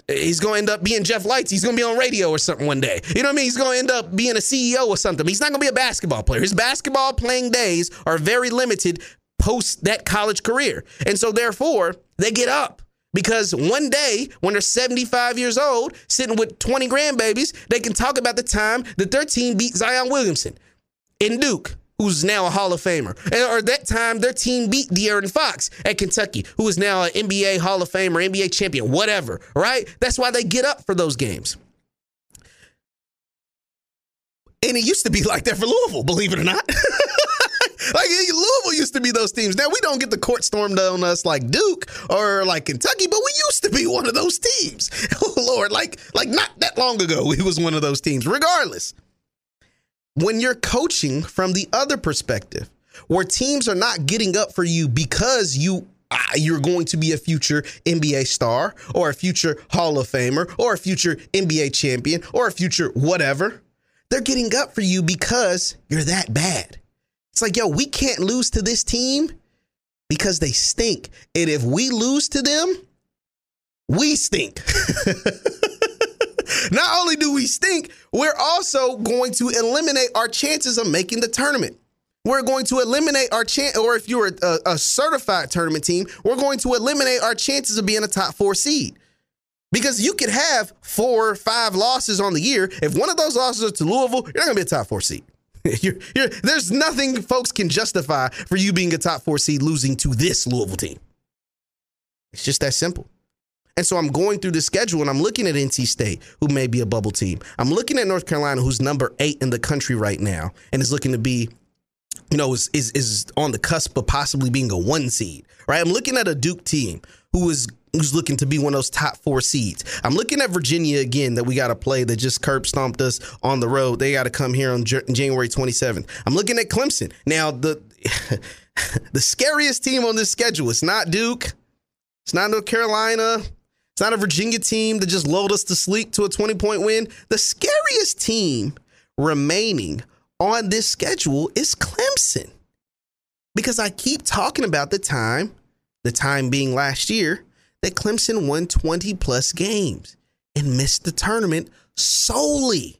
he's going to end up being Jeff Lightsy. He's going to be on radio or something one day. You know what I mean? He's going to end up being a CEO or something. He's not going to be a basketball player. His basketball playing days are very limited post that college career. And so, therefore, they get up because one day when they're 75 years old, sitting with 20 grandbabies, they can talk about the time that their team beat Zion Williamson in Duke, who's now a Hall of Famer. Or that time, their team beat De'Aaron Fox at Kentucky, who is now an NBA Hall of Famer, NBA champion, whatever, right? That's why they get up for those games. And it used to be like that for Louisville, believe it or not. Like, Louisville used to be those teams. Now, we don't get the court stormed on us like Duke or like Kentucky, but we used to be one of those teams. Oh, Lord, like not that long ago, we was one of those teams, regardless. When you're coaching from the other perspective, where teams are not getting up for you because you're going to be a future NBA star or a future Hall of Famer or a future NBA champion or a future whatever, they're getting up for you because you're that bad. It's like, yo, we can't lose to this team because they stink. And if we lose to them, we stink. Not only do we stink, we're also going to eliminate our chances of making the tournament. We're going to eliminate our chance, or if you're a certified tournament team, we're going to eliminate our chances of being a top 4 seed. Because you could have 4 or 5 losses on the year. If one of those losses are to Louisville, you're not going to be a top 4 seed. There's nothing folks can justify for you being a top 4 seed losing to this Louisville team. It's just that simple. And so I'm going through the schedule and I'm looking at NC State, who may be a bubble team. I'm looking at North Carolina, who's number 8 in the country right now and is looking to be, you know, is on the cusp of possibly being a 1 seed, right? I'm looking at a Duke team who's looking to be one of those top 4 seeds. I'm looking at Virginia again that we got to play that just curb stomped us on the road. They got to come here on January 27th. I'm looking at Clemson. Now, the scariest team on this schedule, it's not Duke. It's not North Carolina. It's not a Virginia team that just lulled us to sleep to a 20-point win. The scariest team remaining on this schedule is Clemson. Because I keep talking about the time being last year, that Clemson won 20-plus games and missed the tournament solely.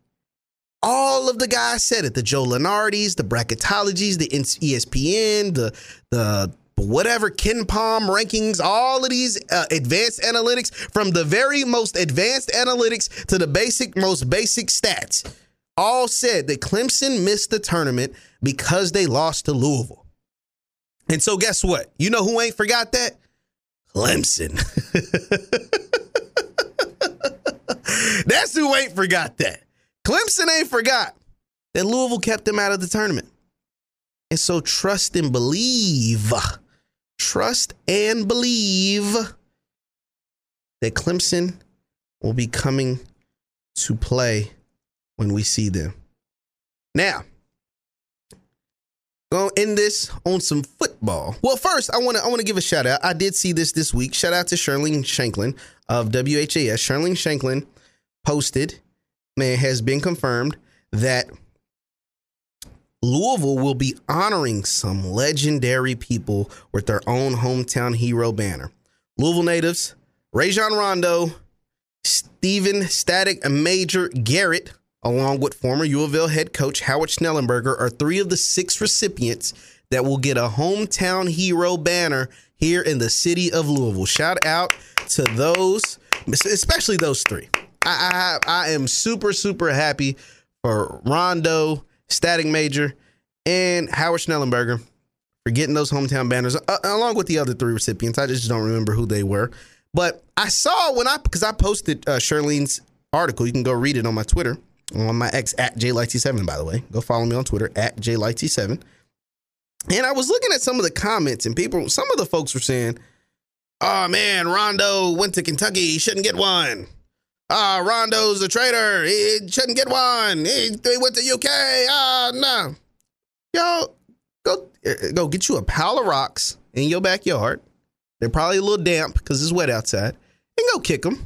All of the guys said it, the Joe Lenardis, the bracketologies, the ESPN, the whatever, Ken Palm rankings, all of these advanced analytics, from the very most advanced analytics to the most basic stats, all said that Clemson missed the tournament because they lost to Louisville. And so guess what? You know who ain't forgot that? Clemson. That's who ain't forgot that. Clemson ain't forgot that Louisville kept them out of the tournament. And so trust and believe that Clemson will be coming to play when we see them. Now, going to end this on some football. Well, first, I want to give a shout out. I did see this week. Shout out to Sherling Shanklin of WHAS. Sherling Shanklin posted, man, has been confirmed that Louisville will be honoring some legendary people with their own hometown hero banner. Louisville natives Rajon Rondo, Stephen Static, and Major Garrett, along with former U of L head coach Howard Schnellenberger, are three of the six recipients that will get a hometown hero banner here in the city of Louisville. Shout out to those, especially those three. I am super, super happy for Rondo, Static Major, and Howard Schnellenberger for getting those hometown banners, along with the other three recipients. I just don't remember who they were. But I saw because I posted Sherlene's article. You can go read it on my Twitter. On my ex, at JLightsy7, by the way. Go follow me on Twitter, at JLightsy7. And I was looking at some of the comments, and some of the folks were saying, oh, man, Rondo went to Kentucky. He shouldn't get one. Ah, Rondo's a traitor. He shouldn't get one. He went to UK. Ah, no. Y'all, go get you a pile of rocks in your backyard. They're probably a little damp because it's wet outside. And go kick them.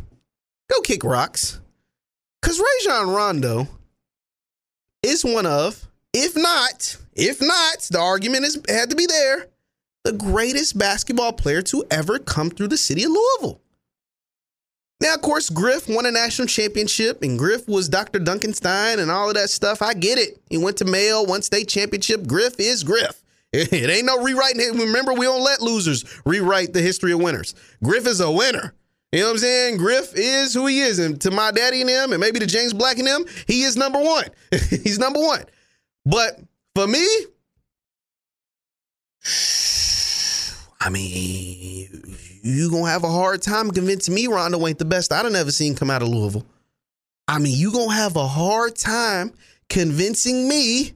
Go kick rocks. Because Rajon Rondo is one of, if not, the argument had to be there, the greatest basketball player to ever come through the city of Louisville. Now, of course, Griff won a national championship, and Griff was Dr. Duncan Stein and all of that stuff. I get it. He went to Mayo, won state championship. Griff is Griff. It ain't no rewriting it. Remember, we don't let losers rewrite the history of winners. Griff is a winner. You know what I'm saying? Griff is who he is. And to my daddy and him, and maybe to James Black and him, he is number one. He's number one. But for me, I mean, you're going to have a hard time convincing me Rondo ain't the best I done ever seen come out of Louisville. I mean, you're going to have a hard time convincing me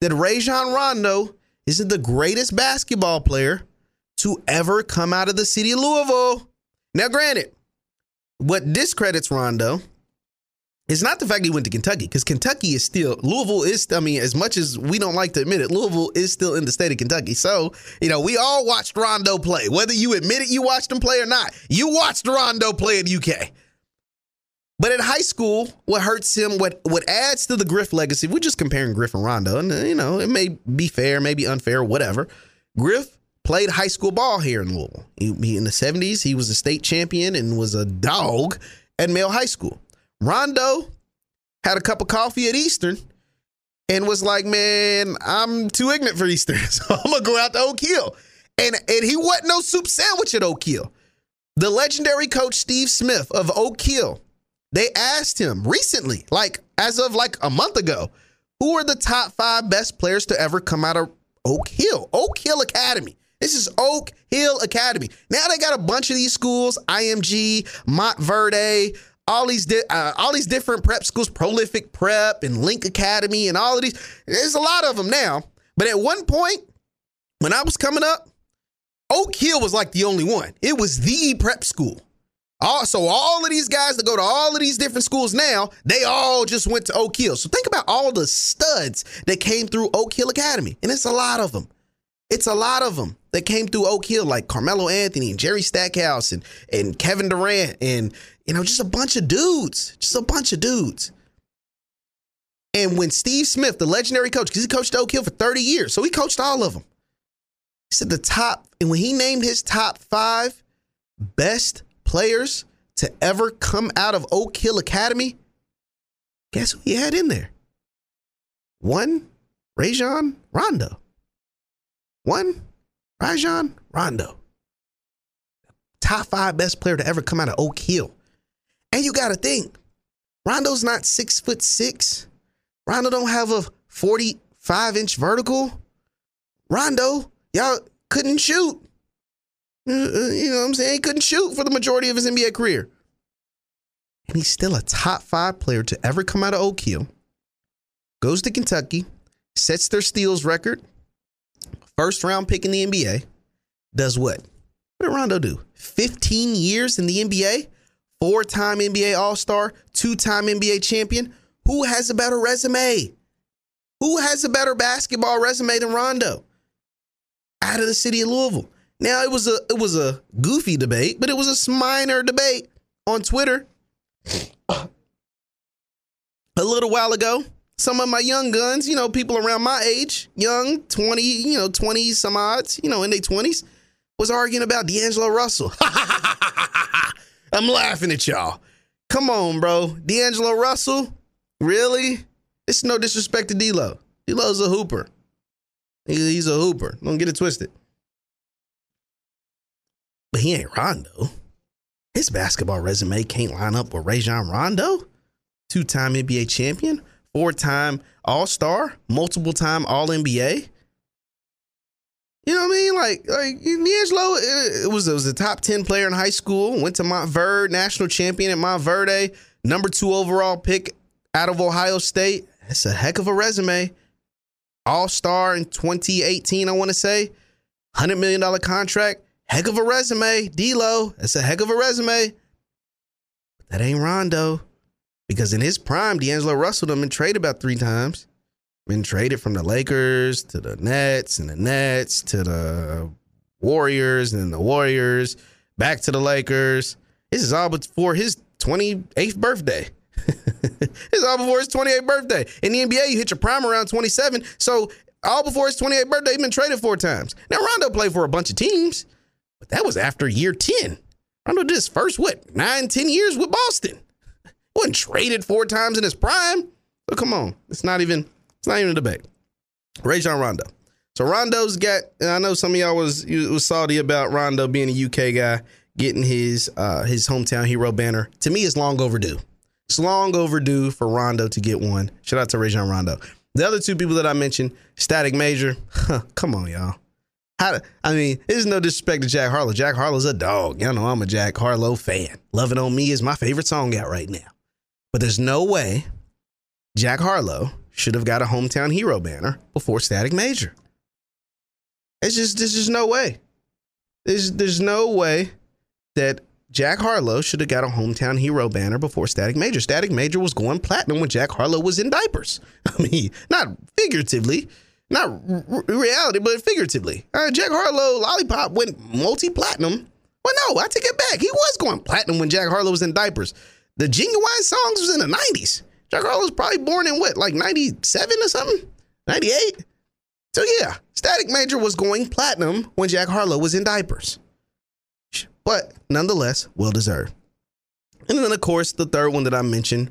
that Rajon Rondo isn't the greatest basketball player to ever come out of the city of Louisville. Now, granted, what discredits Rondo is not the fact he went to Kentucky, because Kentucky is still, Louisville is, I mean, as much as we don't like to admit it, Louisville is still in the state of Kentucky. So, you know, we all watched Rondo play. Whether you admit it, you watched him play or not, you watched Rondo play in the UK. But at high school, what hurts him, what adds to the Griff legacy, we're just comparing Griff and Rondo, and, you know, it may be fair, maybe unfair, whatever. Griff played high school ball here in Louisville. He in the 70s, he was a state champion and was a dog at Mayo High School. Rondo had a cup of coffee at Eastern and was like, man, I'm too ignorant for Eastern, so I'm going to go out to Oak Hill. And he wasn't no soup sandwich at Oak Hill. The legendary coach Steve Smith of Oak Hill, they asked him recently, like as of like a month ago, who are the top five best players to ever come out of Oak Hill? Oak Hill Academy. This is Oak Hill Academy. Now they got a bunch of these schools, IMG, Montverde, all these different prep schools, Prolific Prep and Link Academy and all of these. There's a lot of them now. But at one point, when I was coming up, Oak Hill was like the only one. It was the prep school. So all of these guys that go to all of these different schools now, they all just went to Oak Hill. So think about all the studs that came through Oak Hill Academy. And it's a lot of them. It's a lot of them that came through Oak Hill, like Carmelo Anthony and Jerry Stackhouse and Kevin Durant and, you know, just a bunch of dudes. And when Steve Smith, the legendary coach, because he coached Oak Hill for 30 years, so he coached all of them. He said the top, and when he named his top five best players to ever come out of Oak Hill Academy, guess who he had in there? Rajon Rondo. Top five best player to ever come out of Oak Hill. And you got to think, Rondo's not 6'6". Rondo don't have a 45-inch vertical. Rondo, y'all couldn't shoot. You know what I'm saying? He couldn't shoot for the majority of his NBA career. And he's still a top five player to ever come out of Oak Hill. Goes to Kentucky, sets their steals record, first round pick in the NBA. Does what? What did Rondo do? 15 years in the NBA, 4-time NBA All-Star, 2-time NBA champion. Who has a better resume? Who has a better basketball resume than Rondo? Out of the city of Louisville. Now, it was a goofy debate, but it was a minor debate on Twitter a little while ago. Some of my young guns, you know, people around my age, young, 20, you know, 20 some odds, you know, in their 20s, was arguing about D'Angelo Russell. I'm laughing at y'all. Come on, bro. D'Angelo Russell? Really? It's no disrespect to D-Lo. D-Lo's a hooper. He's a hooper. Don't get it twisted. But he ain't Rondo. His basketball resume can't line up with Rajon Rondo. 2-time NBA champion. 4-time All-Star, multiple-time All-NBA. You know what I mean? Like D'Angelo, it was a top 10 player in high school. Went to Montverde, national champion at Montverde. Number 2 overall pick out of Ohio State. That's a heck of a resume. All-Star in 2018, I want to say. $100 million contract. Heck of a resume. D-Lo, that's a heck of a resume. But that ain't Rondo. Because in his prime, D'Angelo Russell done been traded about 3 times. Been traded from the Lakers to the Nets and the Nets to the Warriors and the Warriors back to the Lakers. This is all before his 28th birthday. This is all before his 28th birthday. In the NBA, you hit your prime around 27. So all before his 28th birthday, he's been traded 4 times. Now, Rondo played for a bunch of teams, but that was after year 10. Rondo did his first, 9, 10 years with Boston. Wasn't traded 4 times in his prime. But come on. It's not even a debate. Rajon Rondo. So Rondo's got, and I know some of y'all was salty about Rondo being a UK guy, getting his hometown hero banner. To me, it's long overdue. It's long overdue for Rondo to get one. Shout out to Rajon Rondo. The other 2 people that I mentioned, Static Major. Huh, come on, y'all. There's no disrespect to Jack Harlow. Jack Harlow's a dog. Y'all know I'm a Jack Harlow fan. Loving on Me is my favorite song out right now. But there's no way Jack Harlow should have got a hometown hero banner before Static Major. There's just no way. There's no way that Jack Harlow should have got a hometown hero banner before Static Major. Static Major was going platinum when Jack Harlow was in diapers. I mean, not figuratively, not reality, but figuratively. Jack Harlow, Lollipop went multi-platinum. Well, no, I take it back. He was going platinum when Jack Harlow was in diapers. The Genuine songs was in the 90s. Jack Harlow was probably born in 97 or something? 98? So yeah, Static Major was going platinum when Jack Harlow was in diapers. But nonetheless, well deserved. And then of course, the third one that I mentioned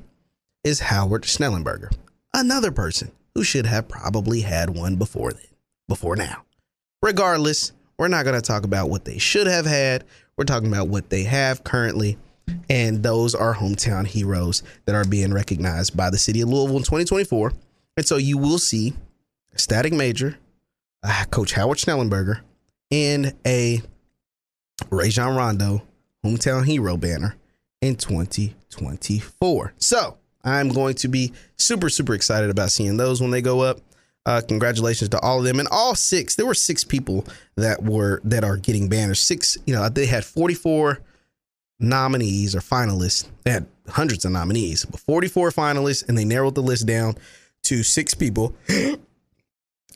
is Howard Schnellenberger. Another person who should have probably had one before then, before now. Regardless, we're not going to talk about what they should have had. We're talking about what they have currently. And those are hometown heroes that are being recognized by the city of Louisville in 2024. And so you will see Static Major, Coach Howard Schnellenberger, and a Rajon Rondo hometown hero banner in 2024. So I'm going to be super, super excited about seeing those when they go up. Congratulations to all of them. And all 6, there were 6 people that are getting banners. 6, you know, they had 44 nominees or finalists. They had hundreds of nominees, but 44 finalists, and they narrowed the list down to 6 people.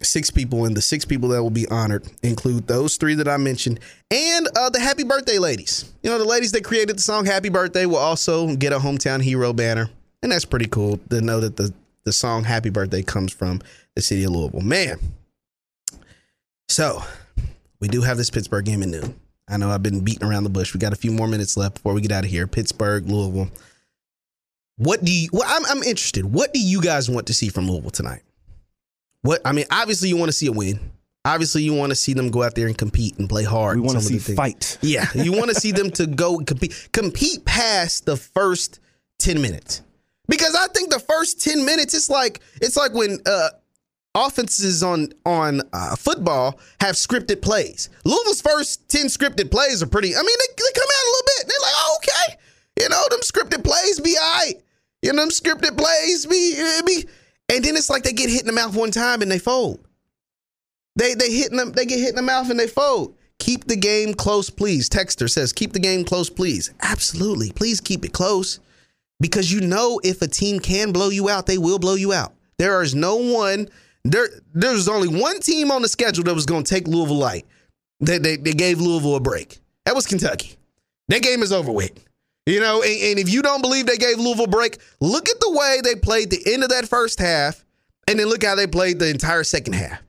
6 people, and the 6 people that will be honored include those 3 that I mentioned, and the Happy Birthday ladies. You know, the ladies that created the song Happy Birthday will also get a hometown hero banner, and that's pretty cool to know that the the song Happy Birthday comes from the city of Louisville. Man. So we do have this Pittsburgh game at noon. I know I've been beating around the bush. We got a few more minutes left before we get out of here. Pittsburgh, Louisville. What do you, well, I'm interested. What do you guys want to see from Louisville tonight? What, I mean, obviously you want to see a win. Obviously, you want to see them go out there and compete and play hard. We want to see fight. Yeah, you want to see them to go compete. Compete past the first 10 minutes. Because I think the first 10 minutes, it's like when offenses on football have scripted plays. Louisville's first 10 scripted plays are pretty, they come out a little bit. They're like, oh, okay. You know, them scripted plays be all right. You know, them scripted plays be. And then it's like they get hit in the mouth one time and they fold. They get hit in the mouth and they fold. Keep the game close, please. Texter says, keep the game close, please. Absolutely. Please keep it close. Because you know if a team can blow you out, they will blow you out. There is no one. There's only one team on the schedule that was going to take Louisville light. They gave Louisville a break. That was Kentucky. That game is over with. You know, and if you don't believe they gave Louisville a break, look at the way they played the end of that first half, and then look how they played the entire second half.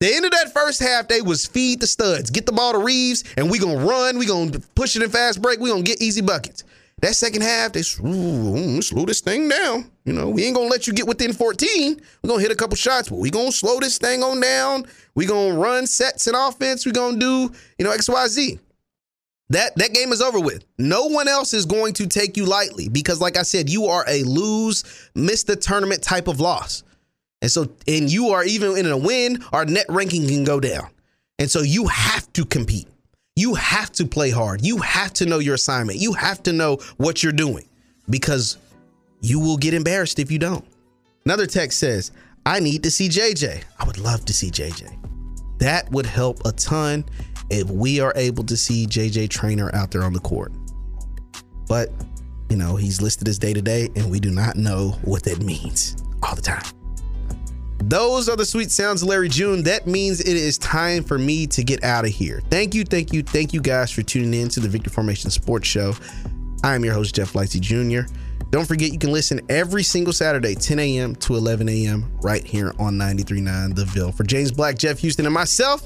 The end of that first half, they was feed the studs. Get the ball to Reeves, and we going to run. We going to push it in fast break. We going to get easy buckets. That second half, they slow this thing down. You know, we ain't going to let you get within 14. We're going to hit a couple shots, but we going to slow this thing on down. We going to run sets and offense. We going to do, you know, X, Y, Z. That game is over with. No one else is going to take you lightly because, like I said, you are a lose, miss the tournament type of loss. And so, and you are even in a win, our net ranking can go down. And so you have to compete. You have to play hard. You have to know your assignment. You have to know what you're doing because you will get embarrassed if you don't. Another text says, I need to see JJ. I would love to see JJ. That would help a ton if we are able to see JJ Traynor out there on the court. But, you know, he's listed as day-to-day and we do not know what that means all the time. Those are the sweet sounds of Larry June. That means it is time for me to get out of here. Thank you guys for tuning in to the Victory Formation Sports Show. I am your host, Jeff Lightsy Jr. Don't forget, you can listen every single Saturday, 10 a.m. to 11 a.m. right here on 93.9 The Ville. For James Black, Jeff Houston, and myself,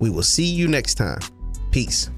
we will see you next time. Peace.